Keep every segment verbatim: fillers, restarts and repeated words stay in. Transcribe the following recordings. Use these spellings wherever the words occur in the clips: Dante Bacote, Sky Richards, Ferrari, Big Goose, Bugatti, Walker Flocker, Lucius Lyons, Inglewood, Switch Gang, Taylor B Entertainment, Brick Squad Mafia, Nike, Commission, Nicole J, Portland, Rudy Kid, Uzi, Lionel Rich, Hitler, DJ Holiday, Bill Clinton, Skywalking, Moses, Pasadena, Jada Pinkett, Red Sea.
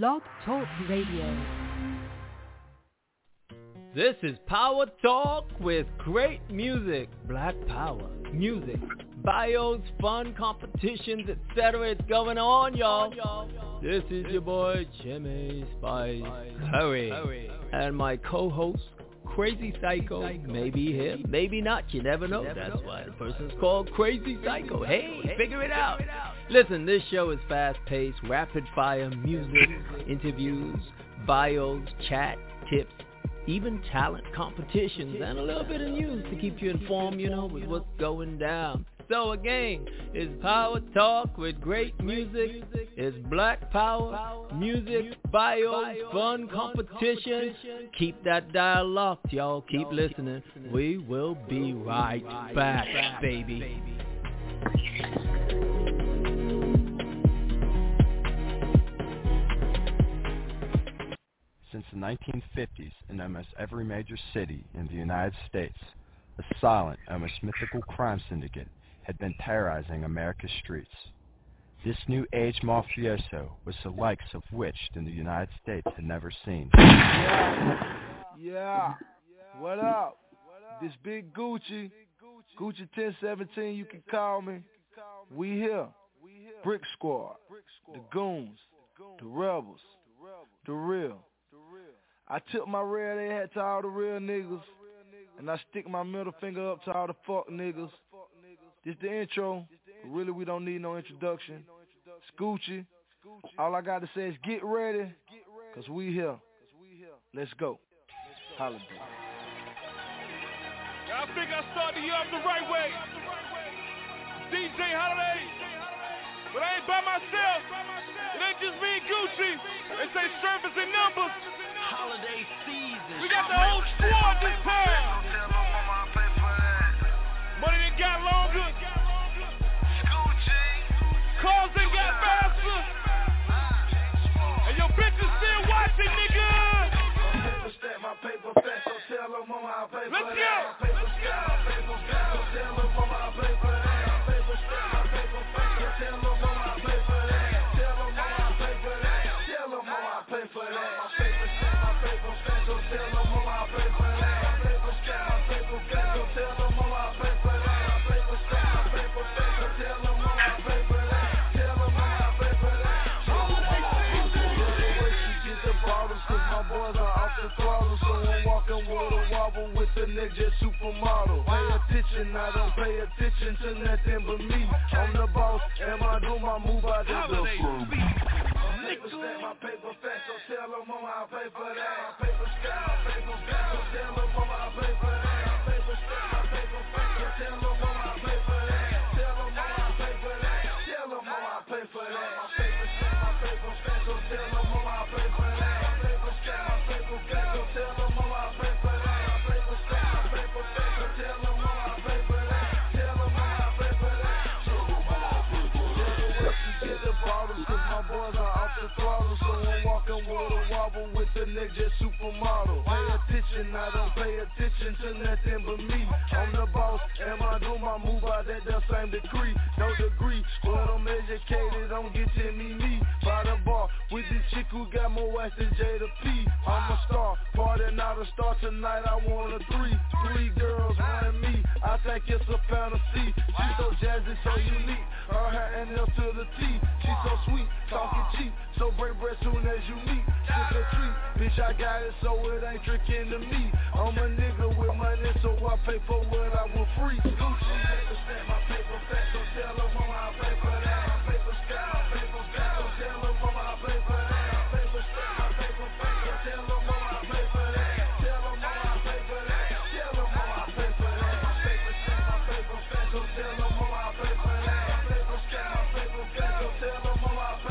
Blog Talk Radio. This is Power Talk with great music, black power, music, bios, fun, competitions, et cetera. It's going on, y'all. This is your boy, Jimmy Spice Hurry, and my co-host, Crazy Psycho. Maybe him, maybe not, you never know. That's why the person's called Crazy Psycho. Hey, figure it out. Listen, this show is fast-paced, rapid-fire music, interviews, bios, chat, tips, even talent competitions, and a little bit of news to keep you informed, you know, with what's going down. So again, it's Power Talk with great music. It's black power, music, bios, fun, competition. Keep that dial locked, y'all. Keep listening. We will be right back, baby. Since the nineteen fifties, in almost every major city in the United States, a silent, almost mythical crime syndicate had been terrorizing America's streets. This new age mafioso was the likes of which in the United States had never seen. Yeah, yeah. What up? This Big Gucci, Gucci ten seventeen, you can call me. We here, Brick Squad, the Goons, the Rebels, the real. I took my red ass to all the real niggas, and I stick my middle finger up to all the fuck niggas. This the intro, but really we don't need no introduction. Scoochie, all I got to say is get ready, cause we here. Let's go. Holiday. I think I started you up the right way. D J Holiday, but I ain't by myself. It ain't just me and Gucci. It's a service and numbers. Holiday season. We got the whole squad this time. Money that got longer. Cars that got faster. And your bitch is still watching, nigga. Let's go. The nigga supermodel. Pay attention, I don't pay attention to nothing but me. I'm the boss, and I do my move out of the room. Niggas stand my paper fast, so tell them on my paper that my paper sky, paper fast, so tell them on my paper that my paper sky, paper fast, so tell them on my paper that, tell them on my paper that, tell them on my paper that, my paper sky, my paper fast, so tell them on my paper that, my paper sky, my paper fast, so tell them on my paper. The nigga supermodel. Pay attention, I don't pay attention to nothing but me. I'm the boss, and I do my move out at the same degree. No degree, but I'm educated, I'm getting me me. By the bar, with this chick who got more ass than Jada P. I'm a star, party not a star tonight, I want a three. Three girls, one me, I think it's a fantasy. She's so jazzy, so unique, her hair and nails to the T. She's so sweet, talking cheap, so break bread soon as you meet. Trick or treat, bitch, I got it, so it ain't tricking to me. I'm a nigga with money, so I pay for what I want free. Gucci, understand my paper fast, so tell them on my paper that my paper sky, paper fast, so tell them on my paper that my paper sky, my paper fast, so tell them on my paper that, tell them on my paper that, tell them on my paper that, my paper sky, my paper fast, so tell them on my paper that, my paper sky, my paper fast, so tell them on my paper that.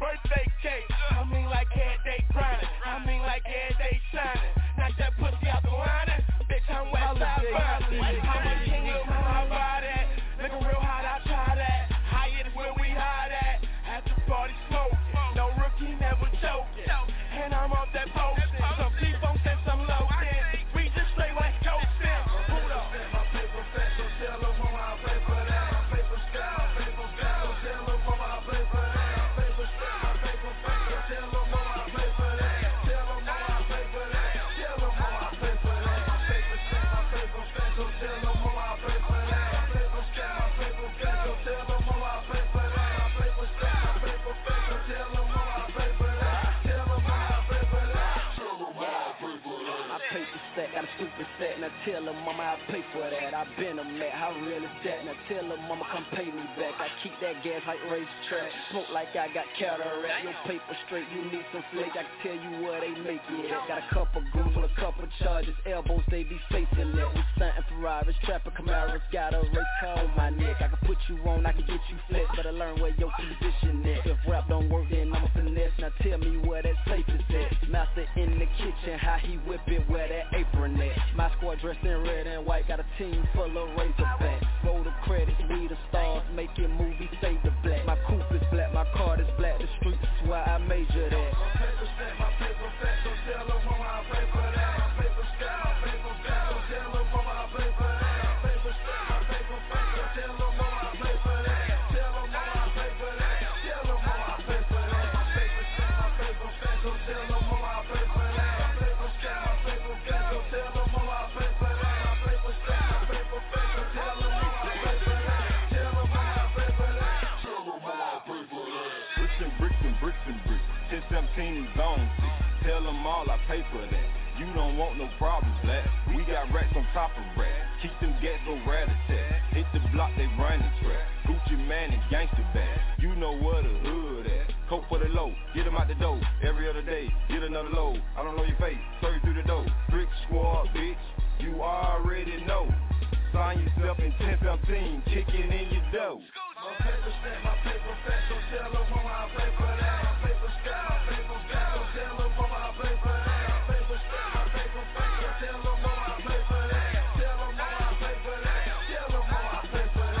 Birthday cake, I mean like head they grindin', I mean like head they shining, not that pussy paper stack, got a stupid set, and I tell her mama I pay for that. I been a man, how real is that? And I tell her mama come pay me back. I keep that gas like racetrack, smoke like I got cataract. Your paper straight, you need some flake. I can tell you where they make it. Got a couple goons with a couple charges, elbows they be facing it. We stuntin' Ferraris, trappin' Camaros, got a race car on my neck. I can put you on, I can get you flat, but I learn where your position is. If rap don't work, then I'ma finesse. Now tell me where that safe is at. Master in the kitchen, how he whip it, where that apron at. My squad dressed in red and white, got a team full of Razorbacks. Roll the credits, we the stars, making movies, save the black. My coupe is black, my card is black, the streets is why I major that. My paper stack, my paper stack, so tell them why I pay for that. My paper stack, my paper stack, so tell them why I pay for that. My paper stack, my paper stack, so tell them why I pay for that. Tell them why I pay for that. Tell them why I pay for that. My paper stack, my paper stack, so tell them why I pay for that. My paper stack, my paper stack, so tell them why I pay for that. My paper stack, my paper stack, so tell them why I pay for that. Tell them why I pay for that. Tell them why I pay for that. Bricks and bricks and bricks and bricks. ten seventeen is on. Tell them all I pay for that. You don't want no problems, black. We got racks on top of racks. Keep them gats on rat attack. Hit the block, they run the track. Gucci Mane and gangster bag. You know where the hood at. Coke for the low, get them out the door. Every other day, get another load. I don't know your face, serve you through the door. Brick Squad, bitch, you already know. Sign yourself in ten seventeen, kicking in your dough. My paper stack, my paper stack, so tell them why I pay for that. My paper stack, my paper stack, so tell them why I pay for that. My paper stack, my paper stack, so tell them why I pay for that. Tell them why I pay for that. Tell them why I pay for that. My paper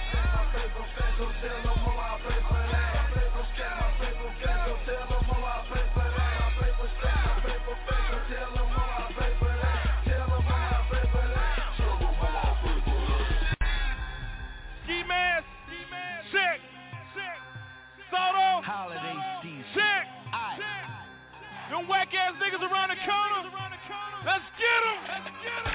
stack, my paper stack, so tell them why I pay for that. My paper stack, my paper stack, so tell them why I pay for that. My paper stack, my paper stack, so tell them why I pay for that. Tell them why I pay for that. Tell them why I pay for that. G-Man. Check, check, Soto, holiday season, check, check, them whack ass niggas around the corner, let's get them, let's get them.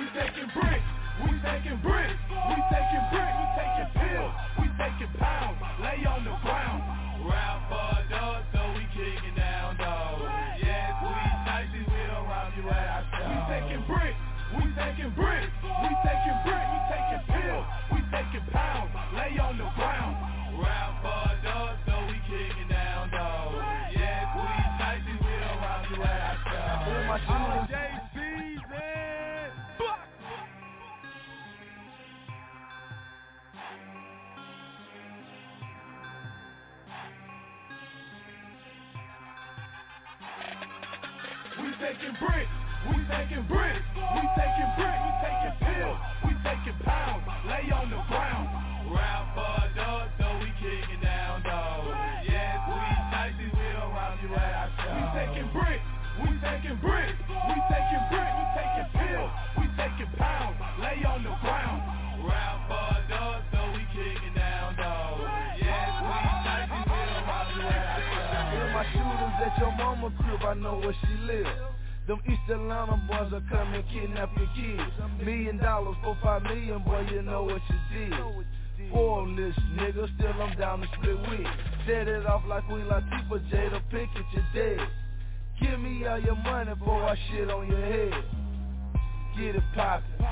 We taking bricks, we taking bricks, we taking bricks, we taking pills, we taking pounds, lay on the ground, round for a dog, so we kicking down dogs, yes we nice, we don't rob you at our show. We taking bricks, we taking bricks, we taking bricks, we taking pills, we taking pounds, lay on the ground. Round for a dog, so we kicking down dogs. Yes, we nice and we don't rob you at our show. I'm J B's in. Fuck! We taking bricks, we taking bricks, we taking bricks, we taking pills, we taking pounds, lay on the ground. Round for a dog, so we kicking down dogs. Yes, we nice and we don't rob you at our show. We taking bricks, we taking bricks, we taking bricks, we taking pills, we taking pounds, lay on the ground. Round for a dog, so we kicking down dogs. Yes, we nice and we don't rob you at our show. Hear my shooters at your mama crib, I know where she lives. Them East Atlanta boys are come and kidnap your kids. Million dollars, four, five million, boy, you know what you did. Four of this nigga, still I'm down to split with. Set it off like we Latifah, Jada Pinkett, you dead. Give me all your money, boy, I shit on your head. Get it poppin',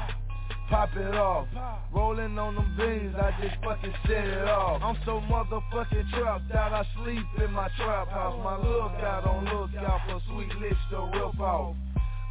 pop it off. Rollin' on them beans, I just fucking set it off. I'm so motherfucking trapped that I sleep in my trap house. My lookout on lookout for sweet licks to rip off.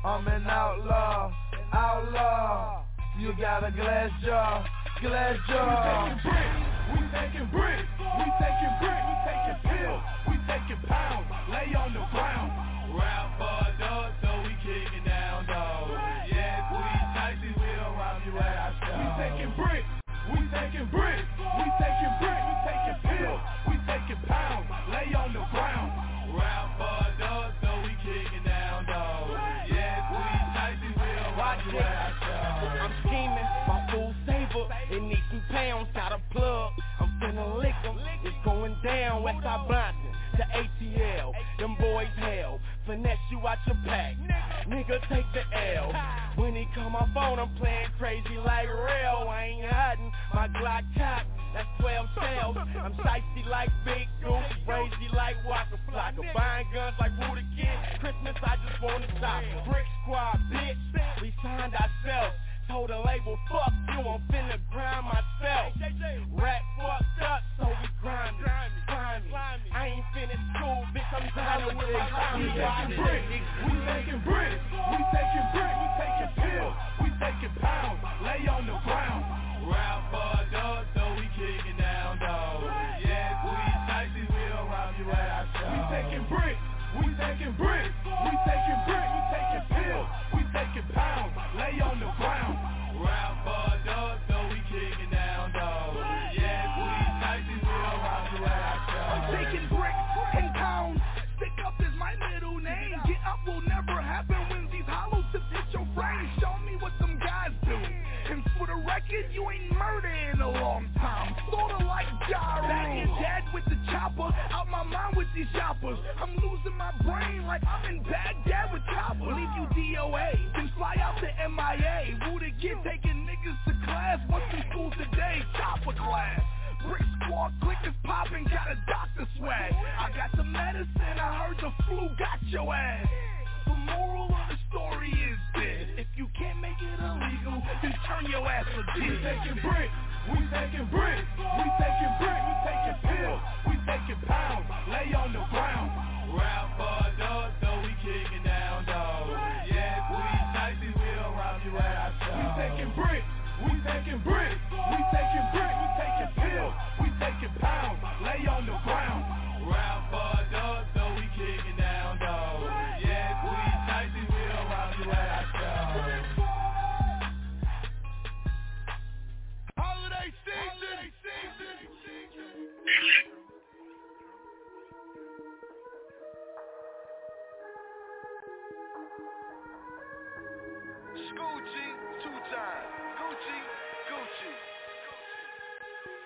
I'm an outlaw, outlaw. You got a glass jar, glass jar. We taking bricks, we taking bricks, we taking bricks, we taking pills, we taking pounds, lay on the ground. Round for a dog, so we kicking down dogs. Yes, we nice and we don't rob you at our show. We taking bricks, we taking bricks, we taking bricks, we taking pills, we taking pounds, lay on the ground. Round for a dog, so we kicking down dogs. Yes, we nice and we don't rob you at our show. I'm scheming, my fool saver, it needs some pounds, got a plug. I'm finna lick 'em, it's going down, West I Blindin' to A T L, them boys hell, finesse you out your pack, nigga take the L, when he come off on, I'm playing crazy like real, I ain't hiding, my Glock cocked, that's twelve shells. I'm shifty like Big Goose, crazy like Walker Flocker, buying guns like Rudy Kid. Christmas I just wanna stop. Brick Squad, bitch, we signed ourselves. Told the label, fuck you, I'm finna grind myself. Rap fucked up, so we grind it. I ain't finished school, bitch, I'm tired with my time. We taking bricks, we taking bricks, we taking bricks, we taking pills, we taking pounds, lay on the ground. Round for a dog, so we kicking down dogs. Yes, we nicey, we don't rob you at our show. We taking bricks, we taking bricks, we taking bricks, we taking pills, we taking pounds, lay on the ground. Round for a dog, so we kicking down dogs. Yes, we nicey, we don't rob you at our show. I'm taking bricks and pounds. Stick up is my middle name. Get up will never happen when these hollows tips hit your brain. Show me what them guys do. And for the record, you ain't murdered in a long time. Sorta like gyro. Back in dad with the chopper. Out my mind with these choppers. I'm losing my brain like I'm in Baghdad with choppers. Leave you D O A. Then fly out to M I A. Rudy Kid taking niggas to class. What's in school today? Chopper class. Brick Squad, click is poppin', got a doctor swag. I got the medicine, I heard the flu got your ass. The moral of the story is this: if you can't make it illegal, then turn your ass a dick. We taking bricks, we taking bricks, we taking bricks, we taking pills, we taking pounds, lay on the ground. Round for a dog, so we kicking down dogs. Yes, we nicey, we don't rob you at our show. We taking bricks, we taking bricks, we taking bricks, we taking pills, we taking pounds, lay on the ground. Round for a dog, so we kicking down dogs. Yes, we nicey, we don't rob you at our show. Holiday season! Gucci, two times. Gucci, Gucci.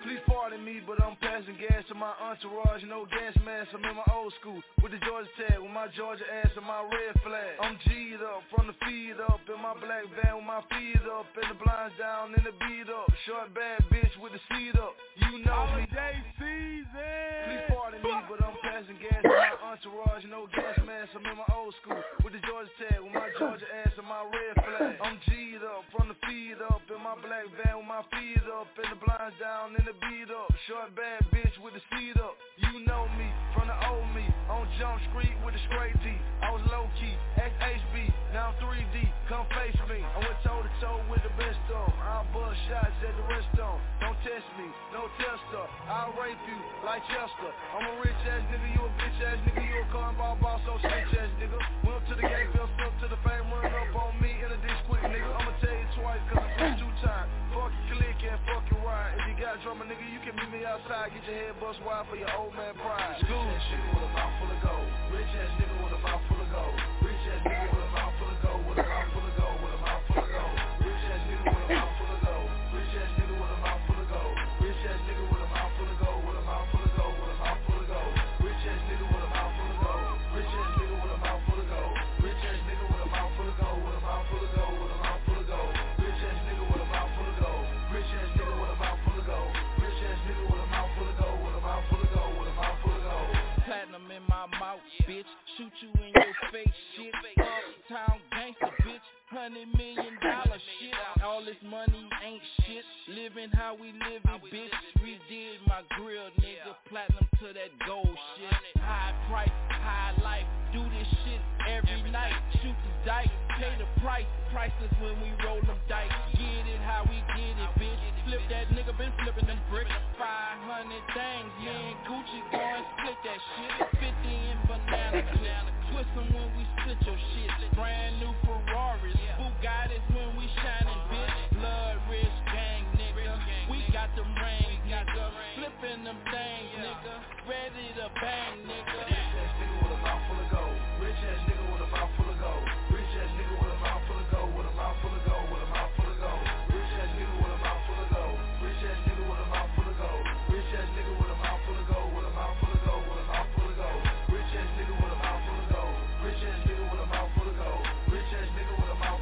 Please pardon me, but I'm passing gas to my entourage. No gas mask, I'm in my old school. With the Georgia tag, with my Georgia ass and my red flag. I'm G'd up, from the feed up, in my black van with my feet up. And the blinds down, and the beat up. Short bad bitch with the seat up. You know me. Holiday season. Please pardon me, but I'm passing gas to my entourage. No gas mask, I'm in my old school. With the Georgia tag, with my Georgia ass and my red flag. I'm G'd up, from the feed up, in my black van with my feet up. And the blinds down, and the beat up. Short bad bitch with the seat up. You know me, from the old me. On Jump Street with a straight D. I was low-key, X H B. Now I'm three D, come face me. I went toe-to-toe with the best of them. I'll buzz shots at the rest of them. Don't test me, no tester. I'll rape you like Chester. I'm a rich-ass nigga, you a bitch-ass nigga. You a cornball boss, so snitch-ass nigga. Went up to the game, fell stuck to the fame. Run up on me in a ditch quick, nigga. I'ma tell you twice, cause it's two times. Fuck it, click and fuck it, ride. If you got drama, nigga, you can meet me outside. Get your head bust wide for your old man pride. Rich ass nigga with a mouthful of gold. Rich ass nigga with a mouthful of gold. Rich ass nigga with a mouthful of gold. With a mouthful of gold. With a mouthful of gold. Rich ass nigga with a mouthful of gold. Rich ass nigga with a mouthful of gold. Rich ass nigga with a mouthful of gold. With a mouthful of gold. With a mouthful of gold. Rich ass nigga with a mouthful of gold. Rich ass nigga with a mouthful of gold. Rich ass nigga with a mouthful of gold. With a mouthful of gold. With a mouthful of gold. Rich ass nigga with a mouthful of gold. Rich ass nigga with a mouthful of gold. Rich ass nigga with a mouthful of gold. With a mouthful of gold. With a mouthful of gold. Platinum in my mouth, bitch. Shoot you in your face, shit. Uptown gangster, bitch. Hundred million dollar shit. All this money ain't shit. Living how we living, bitch. Redid my grill, nigga. Platinum to that gold shit. High price, high life. Do this shit every night. Shoot the dice, pay the price. Priceless when we roll them dice. Get it how we get it, bitch. Flip that nigga, been flipping them bricks. Five hundred things, yeah. Gucci going split that shit. fifty in banana clip. Twist them when we split your shit. Brand new Ferraris. Bugattis when we shining, bitch. Blood rich gang, nigga. We got them rings, nigga. Flipping them things, nigga. Ready to bang, nigga. Rich ass nigga with a mouthful of gold. Rich ass nigga with a mouthful of gold. Rich ass nigga with a mouthful of gold. With a mouthful of gold. With a mouthful of gold. Rich ass nigga with a mouthful of gold. Rich ass nigga with a mouthful of gold. Rich ass nigga with a mouthful of gold. With a mouthful of gold. With a mouthful of gold. Rich ass nigga with a mouthful of gold. Rich ass nigga with a mouthful of gold. Rich ass nigga with a mouthful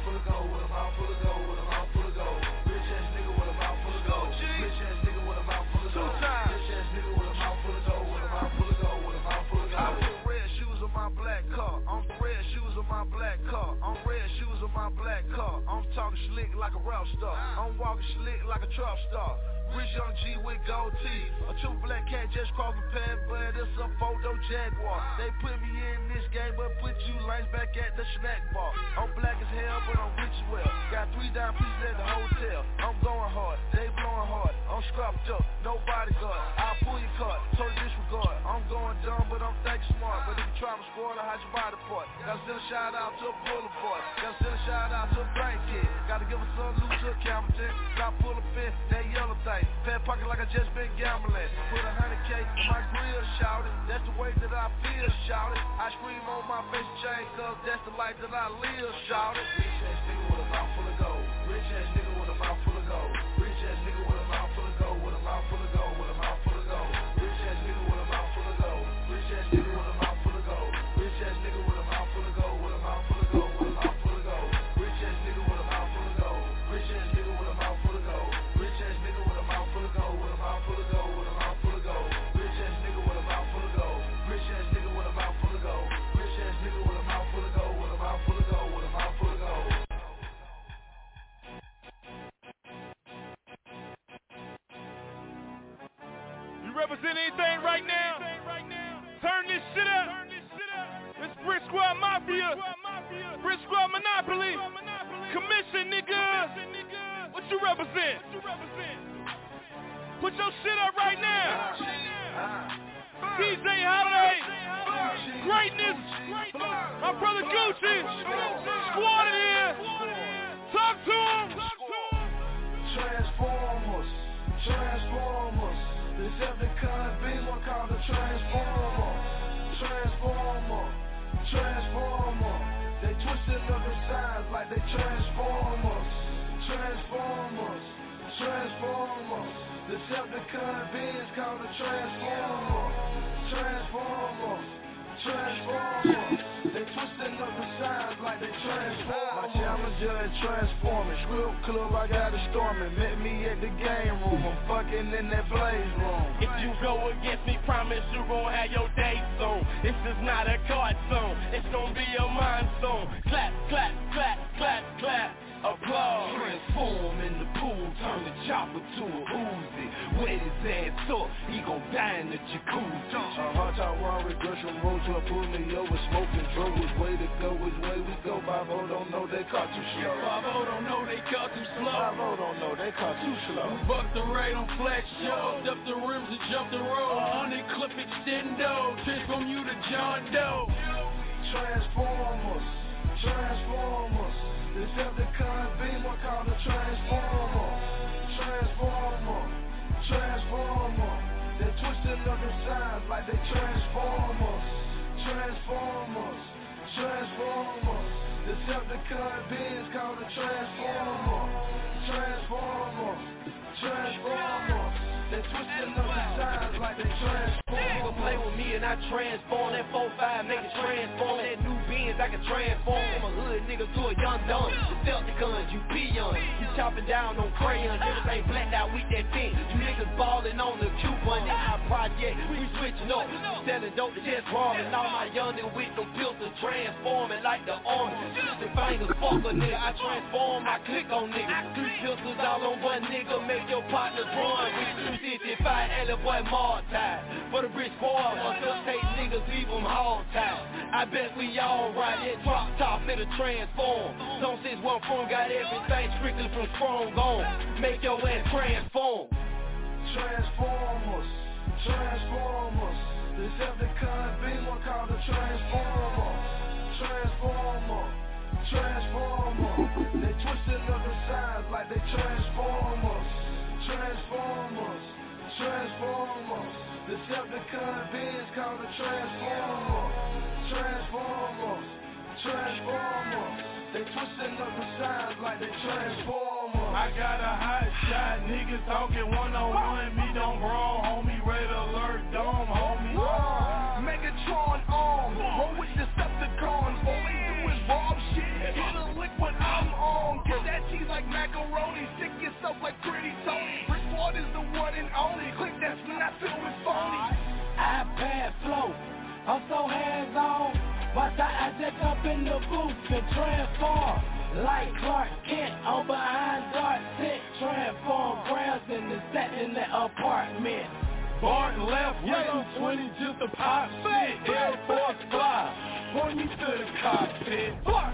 of gold. black car. I'm talking slick like a rap star. I'm walking slick like a trap star. Rich young G with gold teeth. A two black cat just crossed the pad, but it's a photo Jaguar. They put me in this game, but put you lanes back at the snack bar. I'm black as hell, but I'm rich as well. Got three dime pieces at the hotel. I'm going hard, they blowing hard. I'm scrapped up, no bodyguard. I'll pull your card, total disregard. I'm going dumb, but I'm thinking smart. But if you try to score, I'll hide your body part. Gotta send a shout out to a boulevard. Gotta send a shout out to a bank kid. Gotta give a salute to a Campton. Gotta pull a fifth, that yellow thing. Fat pocket like I just been gambling. Put a hundred K in my grill, shouting. That's the way that I feel, shouting. I scream on my face chain, cause that's the life that I live, shouting. Rich ass nigga with a mouth full of gold. Rich ass nigga with a mouth full of gold. Rich ass nigga with a mouth full of gold. With a mouth full of gold. With a mouth full of gold. Rich ass nigga with a mouth full of gold. Rich ass nigga with a mouth full of gold. Rich ass nigga with a mouth full of gold. With a mouth full of gold. With a mouth full of gold. Rich ass nigga with a mouth full of gold. Rich ass nigga with a mouth full of gold. Rich ass nigga with a mouth full of gold, with a mouth full of gold, with a mouth full of gold. Rich ass nigga with a mouth full of gold. Rich ass nigga with a mouth full of gold. Rich ass nigga with a mouth full of gold, with a mouth full of gold, with a mouth full of gold. You represent anything right now? Turn this shit up. It's Brick Squad Mafia. Brick Squad Monopoly. Commission, nigga. What you represent? Put your shit up right now. Uh, D J Holiday, uh, greatness. Uh, My brother Gucci, uh, squad in here. Talk to him. Transformers, Transformers. Decepticon being one called the Transformer. Transformer, Transformer. They twisted up the sides like they Transformers. Transformers, Transformers. Decepticon beings called the Transformer. Transformer. Transformer. They twisting up the signs like they transform. My challenger is transforming. Script club, I got a storming. Met me at the game room. I'm fucking in that blaze room. If you go against me, promise you gon' have your day zone. This is not a card zone. It's gon' be a mind zone. Clap, clap, clap, clap, clap. Applause. Transform in the pool, turn the chopper to a Uzi. Wet his ass up, he gon' die in the jacuzzi. A hot top Rari, Gershom Rosa, pulled me over, smoking drugs. Way to go, which way we go. Bobo don't know they caught too slow. Bobo don't know they caught too slow. Bobo don't know they caught too slow. Bucked the raid on flat, shoved up the rims and jumped the road. On the clip extendo, transform you to John Doe. Transformers, Transformers. Decepticon being one called the Transformer. Transformer. Transformer. They're twisting up the signs like they Transformers. Transformers. Transformers. Decepticon beings called the Transformer. Transformer. Transformer. They're twisting up the signs like they Transformers. Play with me and I transform that four five, make it transform that new. I can transform from a hood nigga to a young dumb. Decepticons, you peons. You chopping down on crayons. Niggas ain't blacked out with that thing. You niggas ballin' on the coupon. Our project, we switchin' up. Selling dope to just wrong. And all my youngin' with them filters transformin' like the army. The fingers fuck a nigga. I transform, I click on niggas. Three filters all on one nigga. Make your partners run. We two sixty-five elephant multi. For the rich boy, on some take niggas, leave them hog tied. I bet we all right, that drop top, it'll transform. Don't since one phone got everything strictly from strong on. Make your ass transform. Transformers, Transformers. Decepticon being one called the Transformer. Transformer, Transformer. They twisted up the sides like they Transformers. Transformers, Transformers. Decepticon beings called the Transformer. Transformers, Transformers. They twisting up the signs like they Transformers. I got a hot shot, niggas talking one on one. Me don't wrong, homie. Red alert, dome, homie. Whoa. Megatron on, roll with Decepticons. All we do is rob shit. Hit a lick when I'm on. Get that cheese like macaroni. Sick yourself like Pretty Tony. Brick Squad is the one and only. Click that's when I feel it's phony. iPad flow. I'm so hands on, why I, I just up in the booth and transform. like Clark Kent, on behind dark set, transform grounds and the set in the apartment. Bart left, yeah, twenty just a pop shit. Air Force fly, point you to the cockpit. Fuck!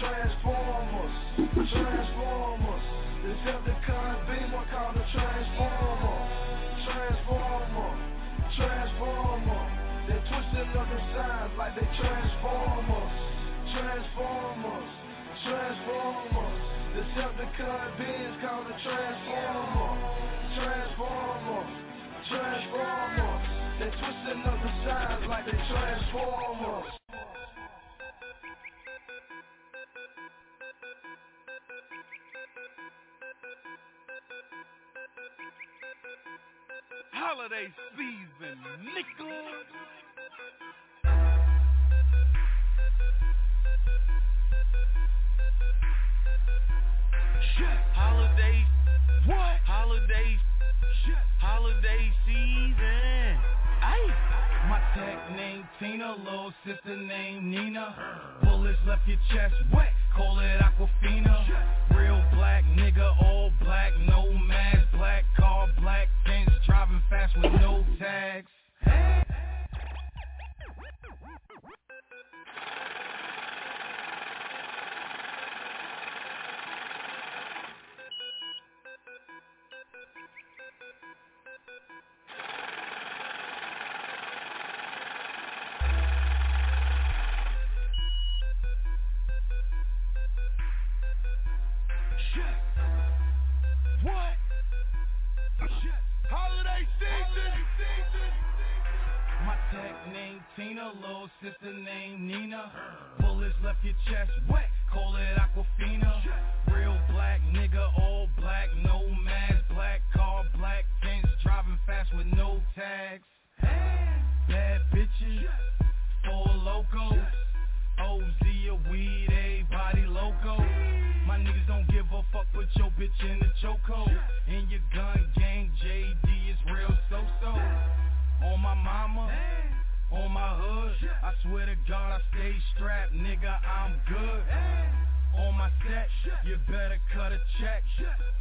Transformers, Transformers, Decepticon beamer called a Transformer. Transformer, Transformer, they're twisting up the signs like they Transformers. Transformers, Transformers, Decepticon beings called a Transformer. Transformer, Transformer, they're twisting up the signs like they Transformers. Holiday season, nickel. Shit. Holiday. What? Holiday. Shit. Holiday season. Aye. My tech named Tina, little sister named Nina. Bullets left your chest wet, call it Aquafina. Real black nigga, all black, no mask. Black car, black things, driving fast with no tags. Hey. Tina, little sister named Nina. Bullets left your chest wet, call it Aquafina. Real black nigga, all black, no mask. Black car, black things, driving fast with no tags. Bad bitches, four locos. O Z a weed, everybody loco. My niggas don't give a fuck, put your bitch in the choco. In your gun gang, J D is real so-so. On my mama, on my hood, I swear to God I stay strapped, nigga, I'm good. On my set, you better cut a check.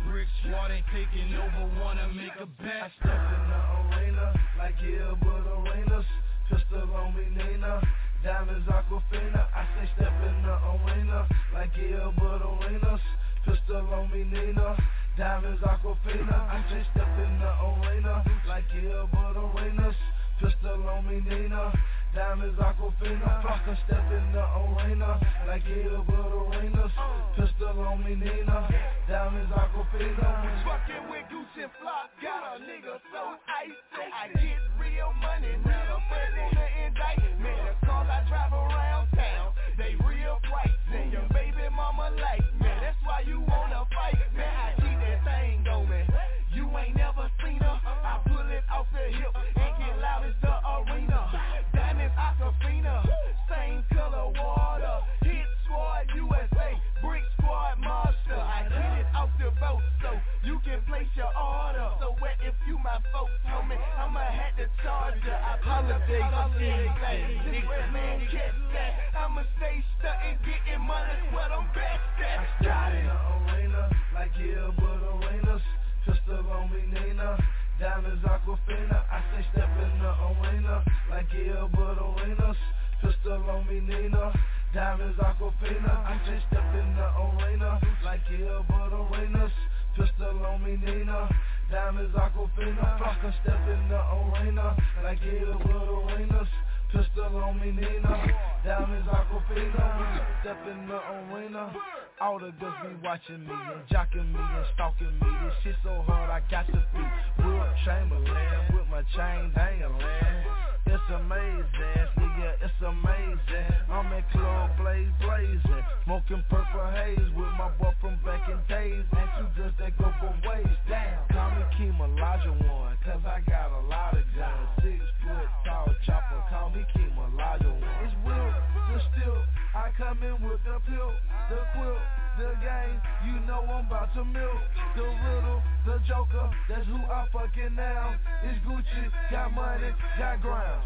Brick Squad ain't taking over, wanna make a bet. I stepped in the arena, like Gilbert Arenas. Pistol on me, Nina, diamonds, Aquafina. I say step in the arena, like Gilbert Arenas. Pistol on me, Nina, diamonds, Aquafina. I say step in the arena, like Gilbert Arenas. Pistol on me, Nina, diamonds, Aquafina. Flocker step in the arena, like Gilbert Arenas. Pistol on me, Nina, diamonds, Aquafina. Fucking with Gucci and Flop, got a nigga so icy. I get real money, real money on the indictment. Man, the cars I drive around town, they real bright. And your baby mama like me, that's why you wanna fight. Man, I keep that thing going, you ain't never seen her. I pull it off the hip and get loud as the arena. Diamonds, Aquafina, same color water. Hit Squad U S A, Brick Squad Monster. I hit it off the boat so you can place your order. So wet if you my folks, homie, I'ma have to charge ya. I holiday season, niggas man catch that. I'ma stay stuck and getting money, what I'm best at. I got it in the arena, like Gilbert Arenas. Pistol on me, Nina, diamonds, Aquafina. I say step in the arena, like Gilbert Arenas. Pistol on me, Nina, diamonds, Aquafina. I say step in the arena, like Gilbert Arenas. Pistol on me, Nina, diamonds, Aquafina. Flocker step in the arena, like Gilbert Arenas. Pistol on me, Nina, diamonds, Aquafina. Step in the arena, all the girls be watching me and jocking me and stalking me. This shit so hard, I got to be Wilt Chamberlain with my chain dangling. It's amazing, nigga, it's amazing. I'm in club blaze blazing, smoking purple haze with my boy from back in days. And two girls that go for ways down. Call me Kimolaja one, cause I got a lot of guns. Six foot tall chopper, call me Kimolaja one. It's Wilt, the stilt, I come in with the pill, the quilt, the game. You know I'm about to milk the riddle, the joker. That's who I fucking now. It's Gucci, got money, got ground.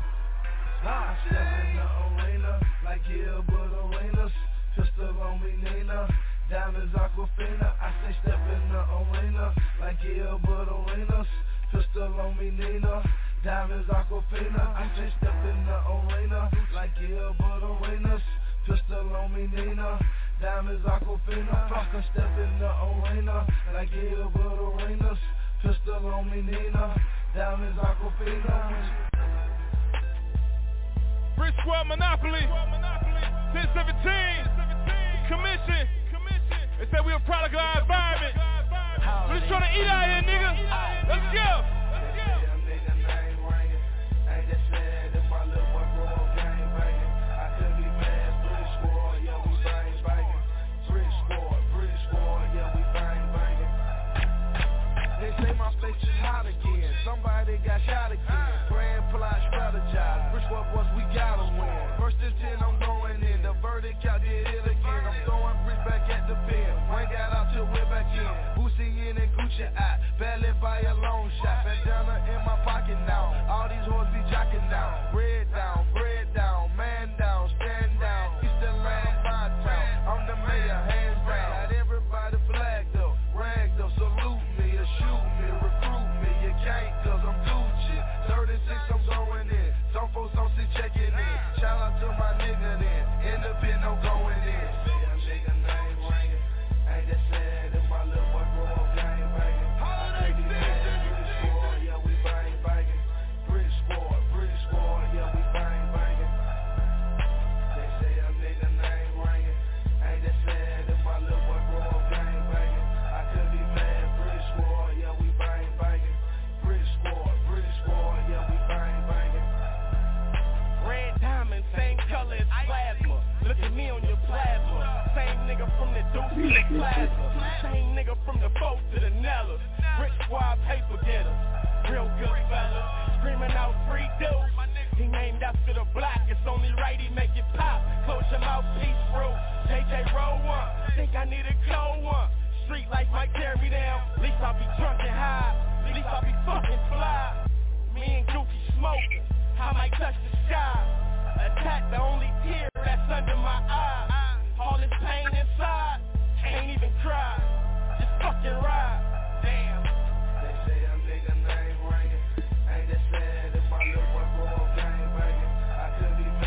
I step in the arena, like Gilbert Arenas. Pistol on me, Nina, Maria, Buddha, pistol on me, Nina. Diamonds, Aquafina. I just stepped in the arena. Like, yeah, Buddha, pistol on me, Nina. Diamonds, Aquafina. Fuck a step in the arena. Like, yeah, Buddha, pistol on me, Nina. Diamonds, Aquafina. Brick Squad Monopoly. ten seventeen. Commission. They said we a product of our environment. We just trying to eat out here, nigga. Let's go. Let's go. They say my face is hot again. Somebody got shot again. Grand plot strategize. Brick Squad boys, we gotta win. First and ten, I'm going in. The verdict, I did it again. I'm throwing bricks back at the pen. Wayne got out till we're back in. Boosie in and Gucci out. Badly by a long shot. Bandana in my pocket now. All these hoes be jocking down. Red down, bread down, man down, stand down. East the land, my town. I'm the mayor, hands down. Got everybody flagged up, ragged up, salute me or shoot me, recruit me. You can't cause I'm Gucci. thirty-six, I'm going in. Some folks don't see checking in. Shout out to my nigga then. End up in, I'm going in. See a nigga name ringing. Ain't that sad if my little boy grow up gang banging? Holiday season. Brick Squad, yeah, we bang banging. Brick Squad, Brick Squad, yeah, we bang banging. They say a nigga name ringing. Ain't that sad if my little boy grow up gang banging? I could be mad. Brick Squad, yeah, we bang banging. Brick Squad, Brick Squad, yeah, we bang banging. Red diamond, same color as plasma. Look at me on your plasma. Same nigga from the deuce to the plasma. Same nigga from the boat to the Nella. Brick Squad paper getter. Real good fella. Screaming out free dude. He named after the block. It's only right he make it pop. Close your mouth, peace rule. J J roll one. Think I need a cold one. Street life might tear me down. At least I'll be drunk and high. At least I'll be fucking fly. Me and Goofy smoking. I might touch the sky. Attack the only tear that's under my eye. All this pain inside, can't even cry. Just fucking ride. Damn. They say a nigga name ringing. Ain't that sad if my little boy grow up gang banging? I could be mad.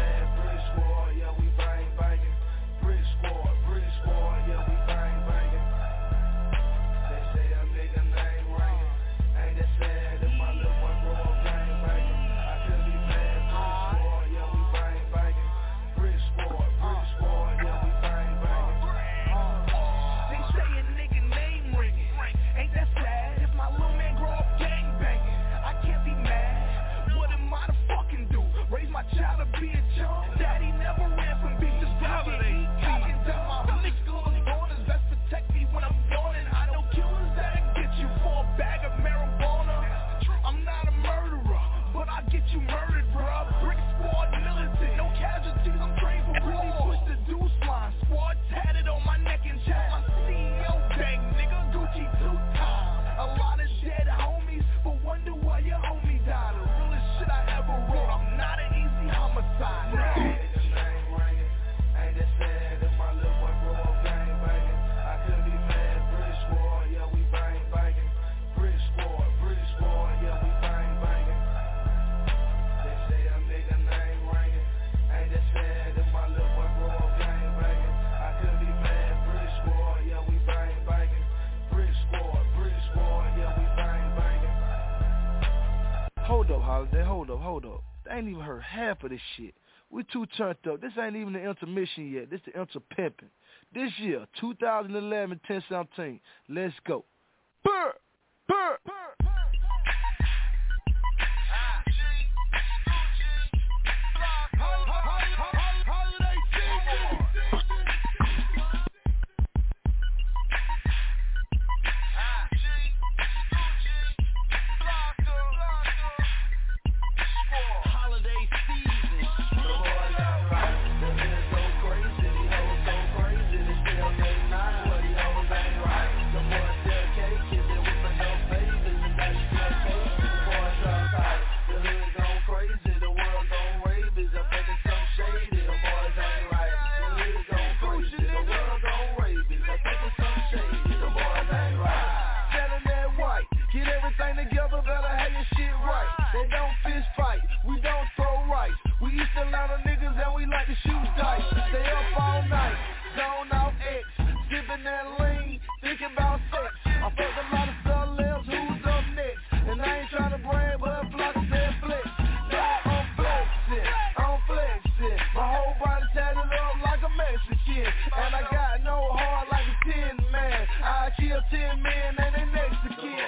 Brick Squad, yeah, we bang banging. Brick Squad, Brick Squad, yeah, we bang banging. They say a nigga name ringing. Ain't that sad if my little boy grow up gang banging? Child to be a chump. Daddy never ran from beat. Just probably he cocking down my hood. Niggas losing corners, best protect me when I'm yawning. I know killers that'll get you for a bag of marijuana. I'm not a murderer, but I'll get you murdered, bruh. Brick Squad militant, no casualties, I'm trained for war. Really push the deuce line, squad tatted on my neck and chest. My C E O gang, nigga, Gucci two times. A lot of dead homies, but wonder why your homie died. The realest shit I ever wrote, I'm not an homicide. Ain't that name ringing? Ain't that sad if my little boy grow up gang banging? I could be mad. Brick Squad, yeah, we bang banging. Brick Squad, Brick Squad, yeah, we bang banging. They say a nigga name ringing. Ain't that sad if my little boy grow up gang banging? I could be mad. Brick Squad, yeah, we bang banging. Brick Squad, Brick Squad, yeah, we bang banging. Hold up, Holiday. Hold up, hold up. I ain't even heard half of this shit. We too turned up. This ain't even the intermission yet. This the inter-pimping. This year, twenty eleven, ten seventeen. Let's go. Burr! Burr! Burr! Hey. lot of niggas and we like to shoot dice. Stay up all night, zone out X, sipping that lean, thinking about sex. I fucked a lot of celebs, who's up next? And I ain't trying to brag, but I'm blocking that flex. Now I'm flexing, I'm flexing. My whole body tatted up like a Mexican, and I got no heart like a tin man. I kill ten men and they Mexican.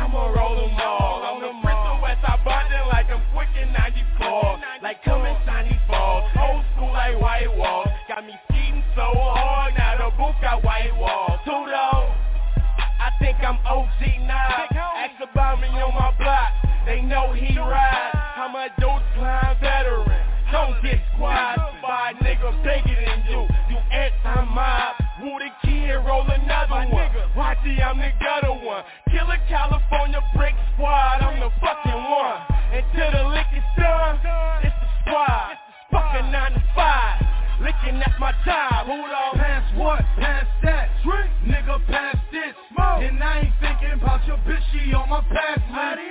I'm a rollin'. Brick Squad, five niggas bigger than you. You anti-mob, Rudy Kid, roll another one. Watch it, I'm the gutter one. Killer California Brick Squad, I'm the fucking one. And to the lickin' son, it's the squad. Fucking nine to five, lickin' that's my job. Who the pass what? Pass that. Drink, nigga, pass this. Smoke. And I ain't thinking about your bitch, she on my pass list.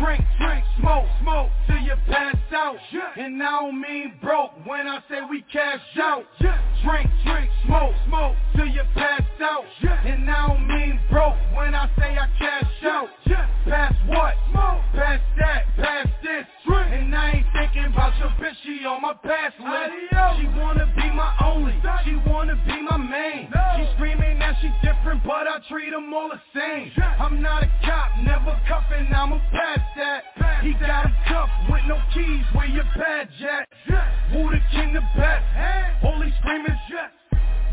Drink, drink, smoke, smoke till you pass out. Yeah. And I don't mean broke when I say we cash out. Yeah. Drink, drink, smoke, smoke till you pass out. Yeah. And I don't mean broke when I say I cash out. Yeah. Pass what? Smoke. Pass that, pass this. Drink. And I ain't thinking about your bitch, she on my pass list. Adios. She wanna be my only, she wanna be my main. No. She screaming that she different, but I treat them all the same. Yeah. I'm not a cop, never cuffing, I'ma pass that. Pass he that. Got a cuff with no keys, where your badge at? Yeah. Who the king the best? Hey. Holy screaming yes.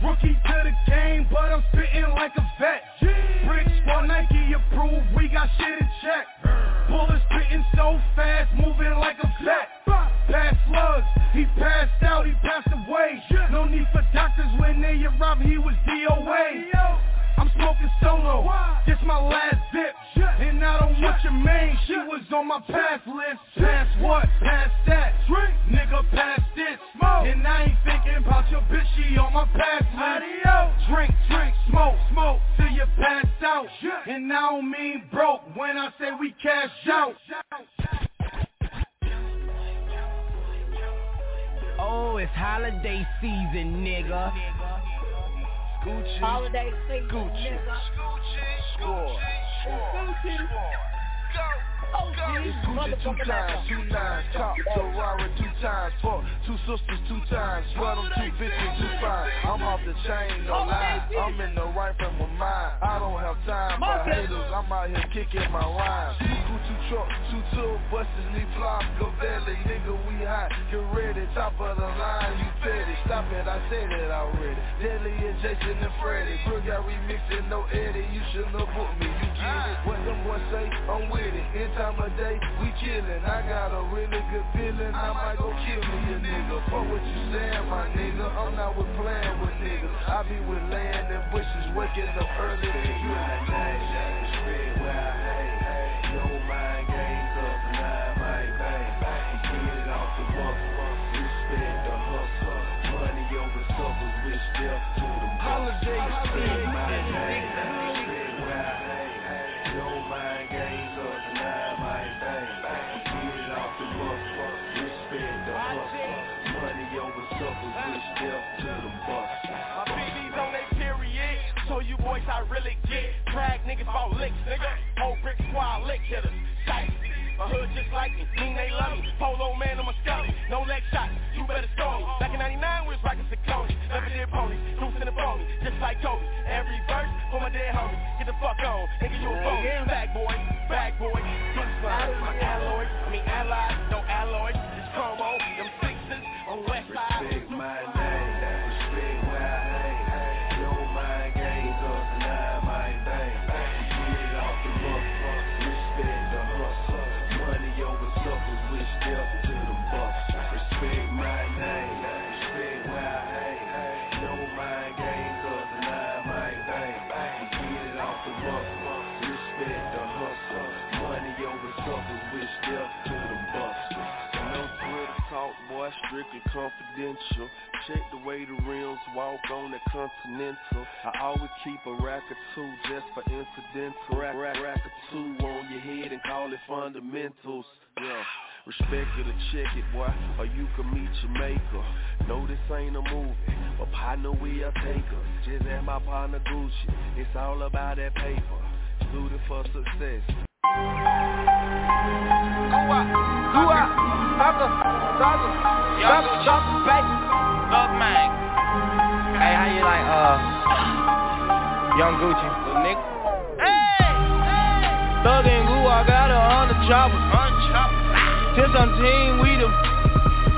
Rookie to the game, but I'm spitting like a vet. Jeez. Brick Squad Nike approved, we got shit in check. Uh. Bullets spitting so fast, moving like a vet. Bah. Pass slugs, he passed out, he passed away. Yeah. No need for doctors when they arrived, he was D O A. Yo. I'm smoking solo, why? This my last dip. Yeah. And I don't yeah. want your main, she yeah. was on my pass list. Yeah. Pass what? Pass that. Drink. Nigga, pass this. Smoke. And I ain't thinking about your bitch, she on my pass list. Adios. Drink, drink, smoke, smoke till you pass out. Yeah. And I don't mean broke when I say we cash out. Oh, it's holiday season, nigga. Gucci, holiday season, Gucci, score, score, score, it's Gucci two times, two nines, top, Ferrari two times, four, two sisters two times, sweat them two bitches two fine, I'm off the chain, no lie, I'm in the right frame of mind, I don't have time for haters, I'm out here kicking my rhymes, Gucci truck, two two buses, leave fly, go valley, nigga we hot, get ready, top of the line, you fed it, stop it, I said it already, Deadly and Jason and Freddy, bro got remixing, no Eddie, you shouldn't have booked me, you get it, what them boys say, I'm with it, any time of day, we killin', I got a really good feeling, I might go kill me a nigga, fuck what you saying my nigga, I'm not with playing with niggas, I be with land and bushes, waking up early, you ain't shit, where I hang, no mind games up, line my bang, bang, get it off the muscle, respect the hustle, money over suckers, rich death to the muscle, respect my name, respect where I hang, no mind games up, line my bang, bang, get it off the muscle, respect the hustle, money over suckers, rich death to the muscle. My P D's on that period, so you boys I really get, drag niggas about licks, nigga. Wild lick hitters, sight. My hood just like me, mean they love me. Polo man, I'm a scully, no leg shots, you better stone me. Back in ninety-nine, we was rockin' Ciccone. Never did ponies, deuce in the pony, just like Kobe. Every verse for my dead homies. Get the fuck on, nigga, you a phone. Bag boy, bag boy, deuce fly. My alloys, I mean allies, no alloys. It's Como, them sixes on West Side. Respect my name, respect where I hang. No mind games up, nine my thing. Get it off the book. Respect my name, respect where I hang. No mind games up, line my thing. Get it off the muscle, respect the hustle. Money over suckers, wish death to the buster. No Twitter talk, boy, strictly confidential. Check the way the rims walk on that Continental. I always keep a rack or two just for incidental. Rack, rack, rack or two on your head and call it fundamentals. Yeah. Respect it or check it, boy, or you can meet your maker. No, this ain't a movie, but partner, we a taker. Just at my partner, Gucci, it's all about that paper. Looting for success. Go out, go out, stop it, stop it, stop it, stop it, baby. Love mine. Hey, how you like, uh, young Gucci, little nigga? Hey, hey. Thug and Goo, I got a hundred choppers. Hundred choppers. ten seventeen, we the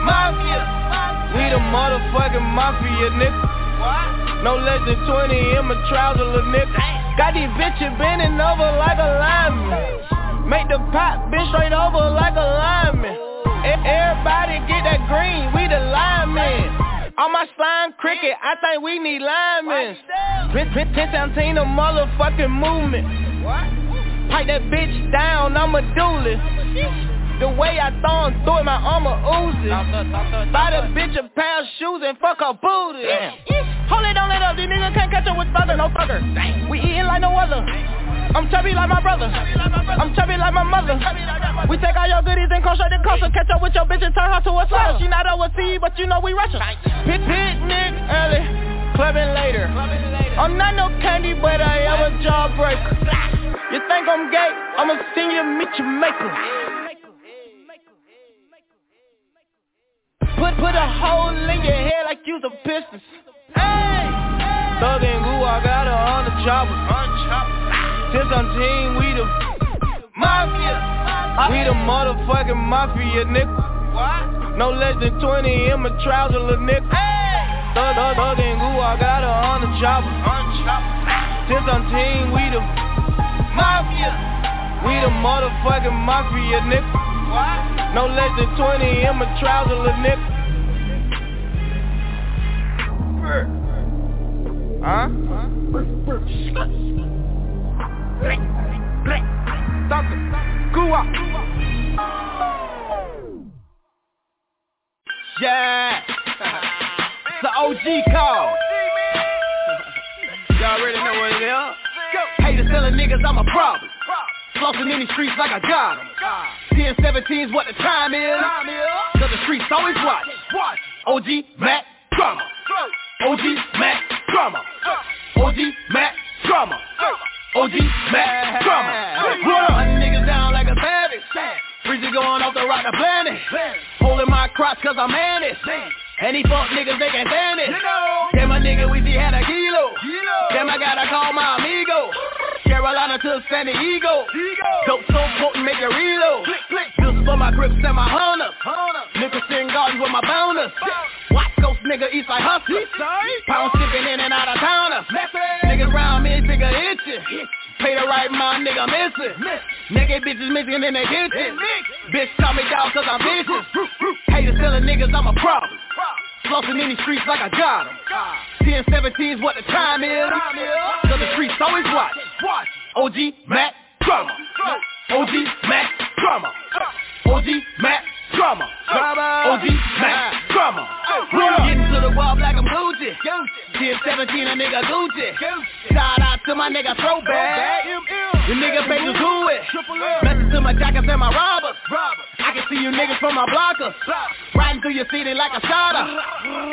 mafia. mafia, we the motherfucking mafia, nigga. What? No less than twenty in my trouser, little nigga. Dang. Got these bitches bending over like a lineman. Make the pop, bitch, straight over like a lineman. Everybody get that green, we the linemen. On my slime cricket, I think we need linemen. ten seventeen, a motherfucking movement. Pipe that bitch down, I'm a duelist. The way I throw him through it, my armor oozes. Buy the bitch a pair of shoes and fuck her booty. Damn. Hold it, don't let up, these niggas can't catch up with brother, no fucker. We eatin' like no other. I'm chubby like my brother. I'm chubby like my mother. We take all your goodies and go straight to coastal. Catch up with your bitch and turn her to a slut. She not overseas, but you know we Russian. Pit picnic early, clubbing later. I'm not no candy, but I am a jawbreaker. You think I'm gay? I'ma send you to meet your maker. Put put a hole in your head like you's a piston. Hey, Thug and Goo, I got her on the chopper. This on team, we the mafia. We the motherfucking mafia, nigga. No less than twenty in my trouser, little nigga. Thug, thug, thug and Goo, I got her on the chopper. This on team, we the mafia. We the motherfucking mafia, nigga. What? No less than twenty in my trouser, little nigga. Huh? Yeah. It's the O G call. Y'all already know what it is. Haters telling niggas I'm a problem. Flossing in these streets like I got them. ten seventeen's what the time is. Cause the streets always watch. O G Mac Drama. O G Mac Drama. O G Mac Drama. O G Mac Drama. Hunting niggas down like a savage. Breezy going off the rock to planet. Holding my crotch cause I'm managed. And these fuck niggas they can stand it. Damn my nigga Weezy had a kilo. Damn I gotta call my amigo. Carolina to San Diego. Dope so potent, make it reload. Just for my grips and my hunters. Niggas sitting guards with my bonus. Watch ghost nigga, east side hustler. Pound shipping in and out of towners. Niggas round me, bigger itchin'. Pay the right mind, nigga missin'. Nigga bitches missing in their kitchen. Bitch call me down cause I'm vicious. Haters telling niggas I'm a problem. Flossing in these streets like I got them. ten seventeen's what the time is. Cause the streets always watch. O G Mac Drama. O G Mac Drama. O G Mac Drama. O G Mac Drama. Getting to the wall like I'm Gucci. ten seventeen a nigga Gucci. Shout out to my nigga Throwback. The nigga faces do it. Message to my jackets and my robbers. I can see you niggas from my blockers. Riding through your city like a shotter.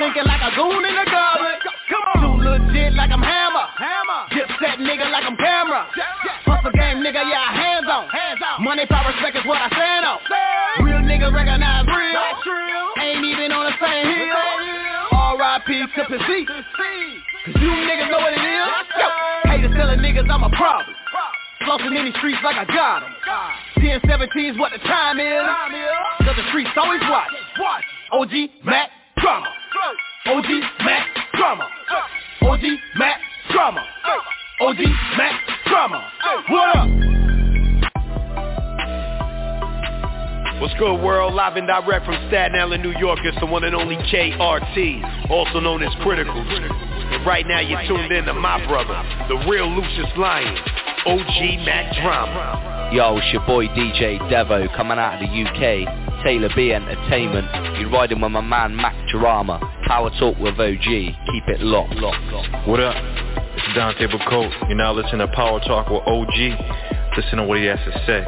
Thinking like a goon in the garbage. Too legit like I'm Hammer. Dipset nigga like I'm Camera. Hustle game nigga, yeah, I hands on. Money, power, respect is what I stand on. Real nigga recognize real. Ain't even on the same hill. R I P to P C. Cause you niggas know what it is. Haters telling niggas I'm a problem. Flossing in these streets like I got them. ten seventeen's what the time is. Cause the streets always watch. O G Mac Drama. O G Mac Drama. O G Mac Drama. O G Mac Drama. What up? What's good, world? Live and direct from Staten Island, New York. It's the one and only K R T, also known as Critical. And right now you're tuned in to my brother, the real Lucius Lion, O G Mac Drama. Yo, it's your boy D J Devo coming out of the U K, Taylor B Entertainment. You're riding with my man Mac Drama. Power Talk with O G. Keep it locked. What up? It's Dante Bacote. You're now listening to Power Talk with O G. Listen to what he has to say.